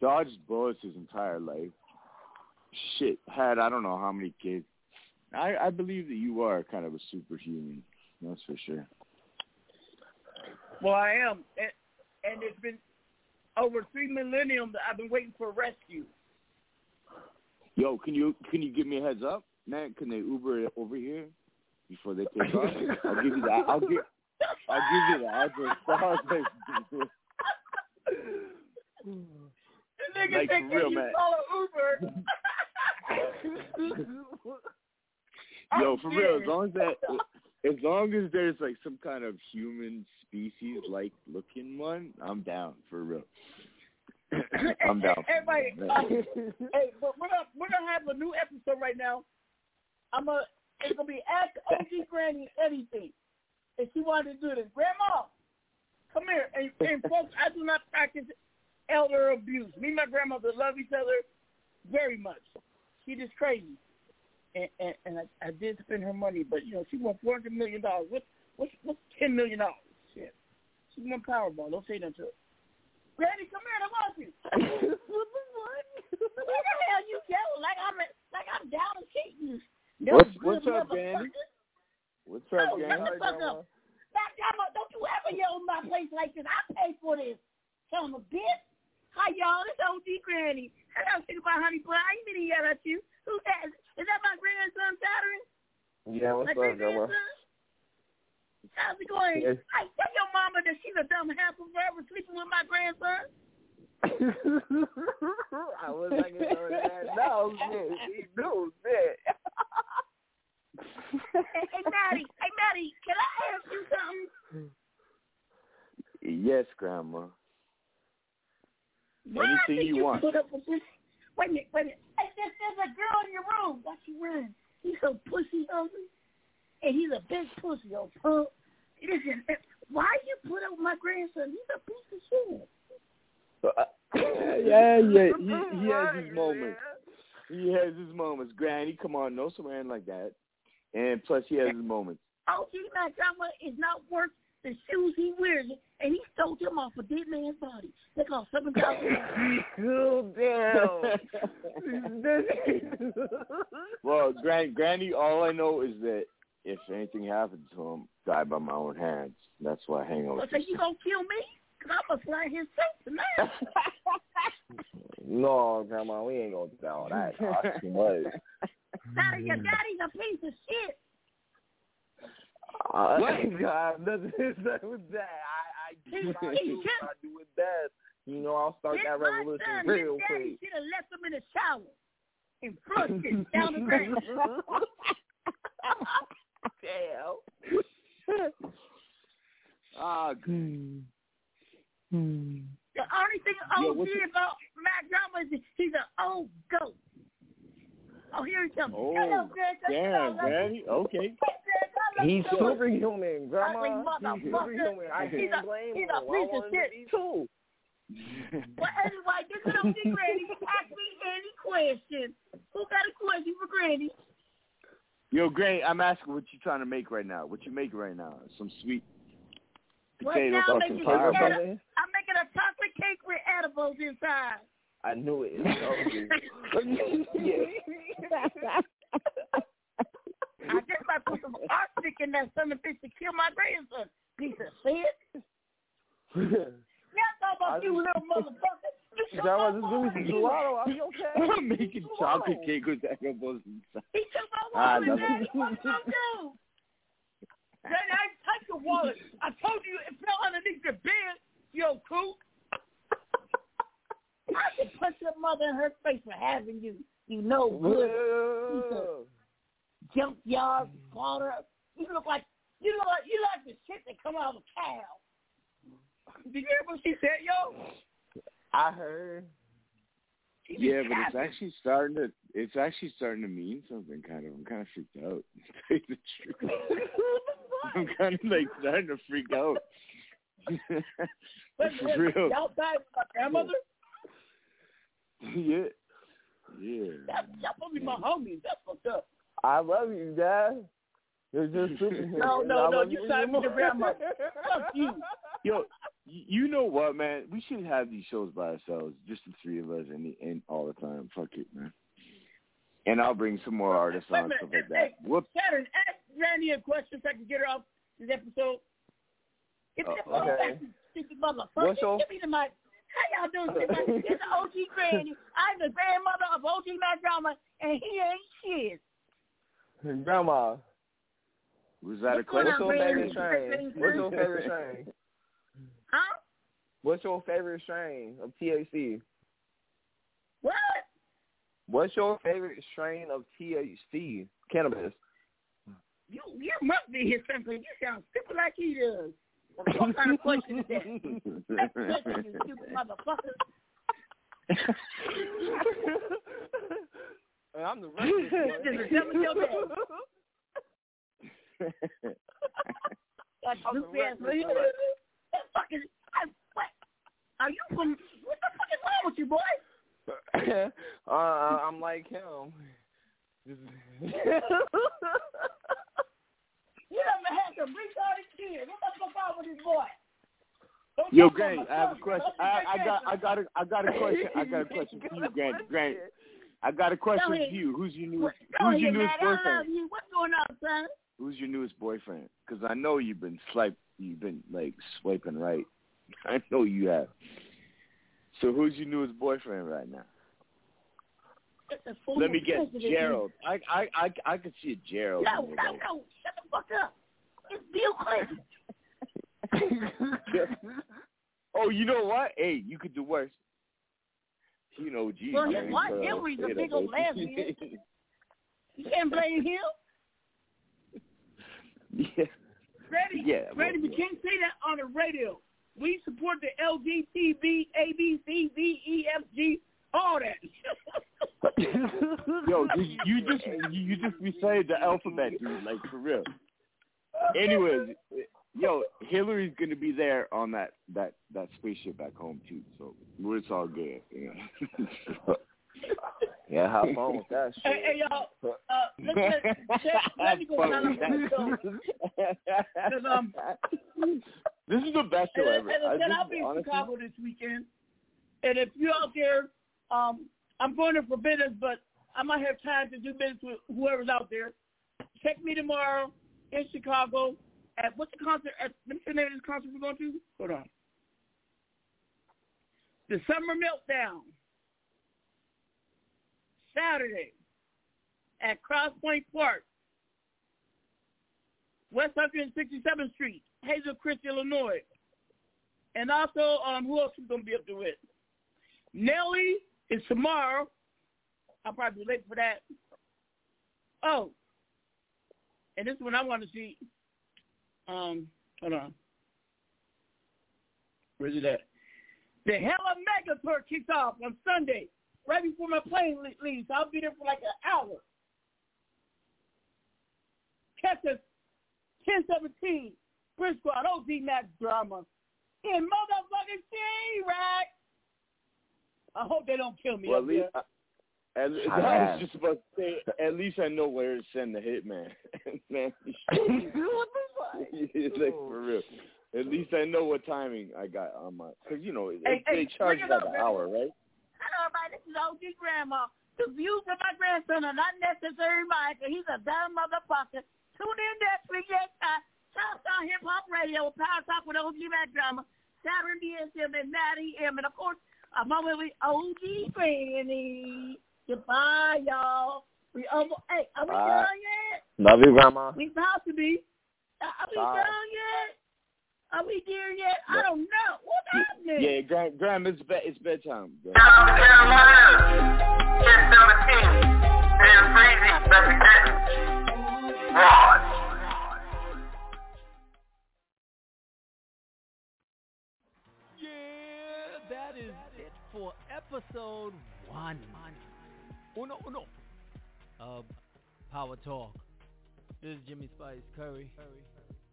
Dodged bullets his entire life. Shit, had I don't know how many kids. I, I believe that you are kind of a superhuman. That's for sure. Well, I am. And, and it's been over three millennium that I've been waiting for rescue. Yo, can you can you give me a heads up, man? Can they Uber it over here before they take off? I'll give you that. I'll give. I'll give you the address. The nigga like, think real, you man. Follow Uber. Yo, for real. As long as that, as long as there's like some kind of human species like looking one, I'm down for real. I'm down. Everybody, uh, hey, but we're gonna we're gonna have a new episode right now. I'm a it's gonna be ask O G Granny anything if she wanted to do this. Grandma, come here. And, and folks, I do not practice elder abuse. Me and my grandmother love each other very much. She just crazy, and and, and I, I did spend her money, but you know she won four hundred million dollars. What what's what's ten million dollars? Shit, she won Powerball. Don't say that to her. Granny, come here, I want you. What? Where the hell you going? Like I'm, a, like I'm down to cheat you. No what's, what's up, Granny? What's up, Granny? No, shut the fuck up. Now, grandma, don't you ever yell in my place like this. I pay for this. Tell him a bitch. Hi, y'all. It's O G Granny. I don't think about honey, but I ain't gonna yell at you. Who's that? Is, is that my grandson, Saturn? Yeah, what's my up, grandma? How's it going? Yes. Hey, tell your mama that she's a dumb half of her for sleeping with my grandson. I was like, no, shit, she do shit. Hey, hey, Maddie, hey, Maddie, can I ask you something? Yes, Grandma. Why Anything you, you want. Put up with this? Wait a minute, wait a minute. Hey, there's, there's a girl in your room. Why she running? You so pussy hungry. And he's a big pussy, old punk. Listen, why you put up with my grandson? He's a piece of shit. Uh, yeah, yeah, he, he has his moments. He has his moments. Granny, come on, no swearing like that. And plus, he has his moments. O G Mac Drama is not worth the shoes he wears, and he stole them off a dead man's body. They call seven thousand. Cool down. Well, gran- Granny, all I know is that if anything happens to him, die by my own hands. That's why I hang on. So you gonna kill me? Cause I'm gonna slide his face tonight. No, Grandma, we ain't gonna do all that. That's too much. Daddy, your daddy's a piece of shit. Uh, what? God, nothing is that with that. I, I do what I do. I do with that. You know, I'll start that revolution son, real quick. Daddy should have left him in the shower and flushed it down the drain. Ah, good. The only thing O G yeah, about Mac Drama is he's an old goat. Oh, here he comes. Oh, hello, damn, Granny. Okay. He's superhuman, Grandma. He's superhuman. I can't a, blame him. He's a piece of shit too. Well, anyway, this is O G Granny. Ask me any question. Who got a question for Granny? Yo, Granny, I'm asking what you trying to make right now. What you making right now? Some sweet potatoes or some pie? Edi- I'm making a chocolate cake with edibles inside. I knew it. I guess I put some arsenic in that son of a bitch to kill my grandson. Piece of shit. That's all about you, little motherfucker. Grandma, just give me some gelato. I'll be okay. I'm making chocolate cake with edibles inside. He took my wallet, ah, Daddy. What did I do? Daddy, I touched your wallet. I told you it fell underneath your bed, you old kook. I should punch your mother in her face for having you. You know good. You junkyard slaughter. You look like you look like you like the shit that come out of a cow. Did you hear what she said, yo? I heard. Yeah, but it's actually starting to it's actually starting to mean something kind of. I'm kind of freaked out. It's the truth. I'm kind of like starting to freak out. Wait, this wait, is real. Y'all died with my grandmother? Yeah. Yeah. That's, y'all supposed to be my homies. That's fucked up. I love you guys. You're just superheroes. No, no, no. You signed with your grandmother. Fuck you. Yo, you know what, man? We should have these shows by ourselves, just the three of us, and, and all the time. Fuck it, man. And I'll bring some more artists on, stuff like that. Whoops. Saturn, ask Randy a question so I can get her off this episode. Give me the phone back, you stupid motherfucker. Give me the mic. How y'all doing? It's O G Granny. I'm the grandmother of O G Mac Drama, and he ain't shit. Grandma. Was that a question? What's your favorite strain? What's your favorite strain? Huh? What's your favorite strain of T H C? What? What's your favorite strain of T H C cannabis? You you must be here something. You sound stupid like he does. What kind of question is that? That's question, you stupid motherfucker. I'm the right. This is a your bag. That's stupid. Fucking. I, what? Are you from? What the fuck is wrong with you, boy? uh, I'm like him. You never had to retarded kid. What the fuck wrong with this boy? Don't Yo, Granny, I have a question. I, I got, I got, a, I got a question. I got a question for you, Granny. Granny, I got a question for you. Who's your newest? Who's your newest boyfriend? You. What's going on, son? Who's your newest boyfriend? Because I know you've been swipe, you've been like swiping right. I know you have. So who's your newest boyfriend right now? Let me guess, Gerald. I I I I could see a Gerald. No, no, no. Shut the fuck up. It's Bill Clinton. Oh, you know what? Hey, you could do worse. You know, geez. Well, his wife Hillary's a big old lesbian. You can't blame him. Yeah. Ready? Yeah. Ready? We can't say that on the radio. We support the L G B T, A B C D E F G, all that. Yo, you, you just you just recited the alphabet, dude. Like for real. Anyways, yo, Hillary's gonna be there on that, that, that spaceship back home too, so it's all good. You know? So, yeah, have fun with that shit. Hey, hey y'all, uh, let's let me go down the um. This is the best show ever. And, and, and I'll be in Chicago this weekend. And if you're out there, um, I'm going there for business, but I might have time to do business with whoever's out there. Check me tomorrow in Chicago at what's the concert? At, let me see the name of this concert we're going to. Hold on. The Summer Meltdown. Saturday at Cross Point Park. West one hundred sixty-seventh Street. Hazel Crest, Illinois. And also, um, who else is going to be up to it? Nelly is tomorrow. I'll probably be late for that. Oh. And this is what I want to see. Um, hold on. Where's it at? The Hella Mega Tour kicks off on Sunday, right before my plane leaves. I'll be there for like an hour. Catch us ten seventeen. Brick Squad, O G Mac Drama, in motherfucking T-Rack. I hope they don't kill me. Well, at least, I, at, I was just about to say, at least I know where to send the hitman. Man, what the fuck? Like for real. At least I know what timing I got on my. Because you know hey, they hey, charge by the hour, right? Hello, everybody. This is O G Grandma. The views of my grandson are not necessary, mine, because he's a dumb motherfucker. Tune in next week next time. Southstar Hip Hop Radio, Power Talk with O G Mac Drama, Saturn D S M, and Maddie M. And, of course, I'm on with O G Granny. Goodbye, y'all. We almost, hey, are we Bye. done yet? Love you, Grandma. We about to be. Are we Bye. done yet? Are we there yet? Yeah. I don't know. What's yeah, happening? Yeah, Grandma, Graham, it's, be, it's bedtime. South Carolina, ten seventeen, and Crazy Psycho. Watch. For episode one, uno uno, of Power Talk. This is Jimmy Spice Hurry.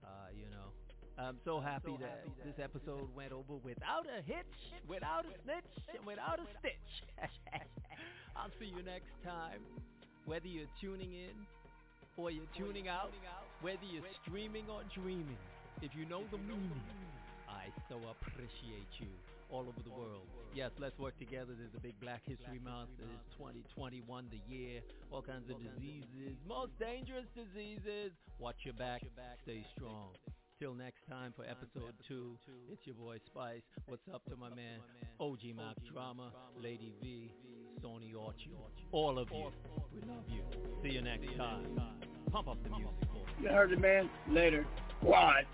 Uh, you know, I'm so happy that this episode went over without a hitch, without a snitch, and without a stitch. I'll see you next time. Whether you're tuning in or you're tuning out, whether you're streaming or dreaming, if you know the meaning, I so appreciate you all over the world. Yes, let's work together. There's a big Black History Month. It's twenty twenty-one, the year. All kinds of diseases, most dangerous diseases. Watch your back. Stay strong. Till next time for episode two, it's your boy Spice. What's up to my man, O G Mac Drama, Lady V, Sony Orchard. All of you, we love you. See you next time. Pump up the music. You heard it, man. Later. Why?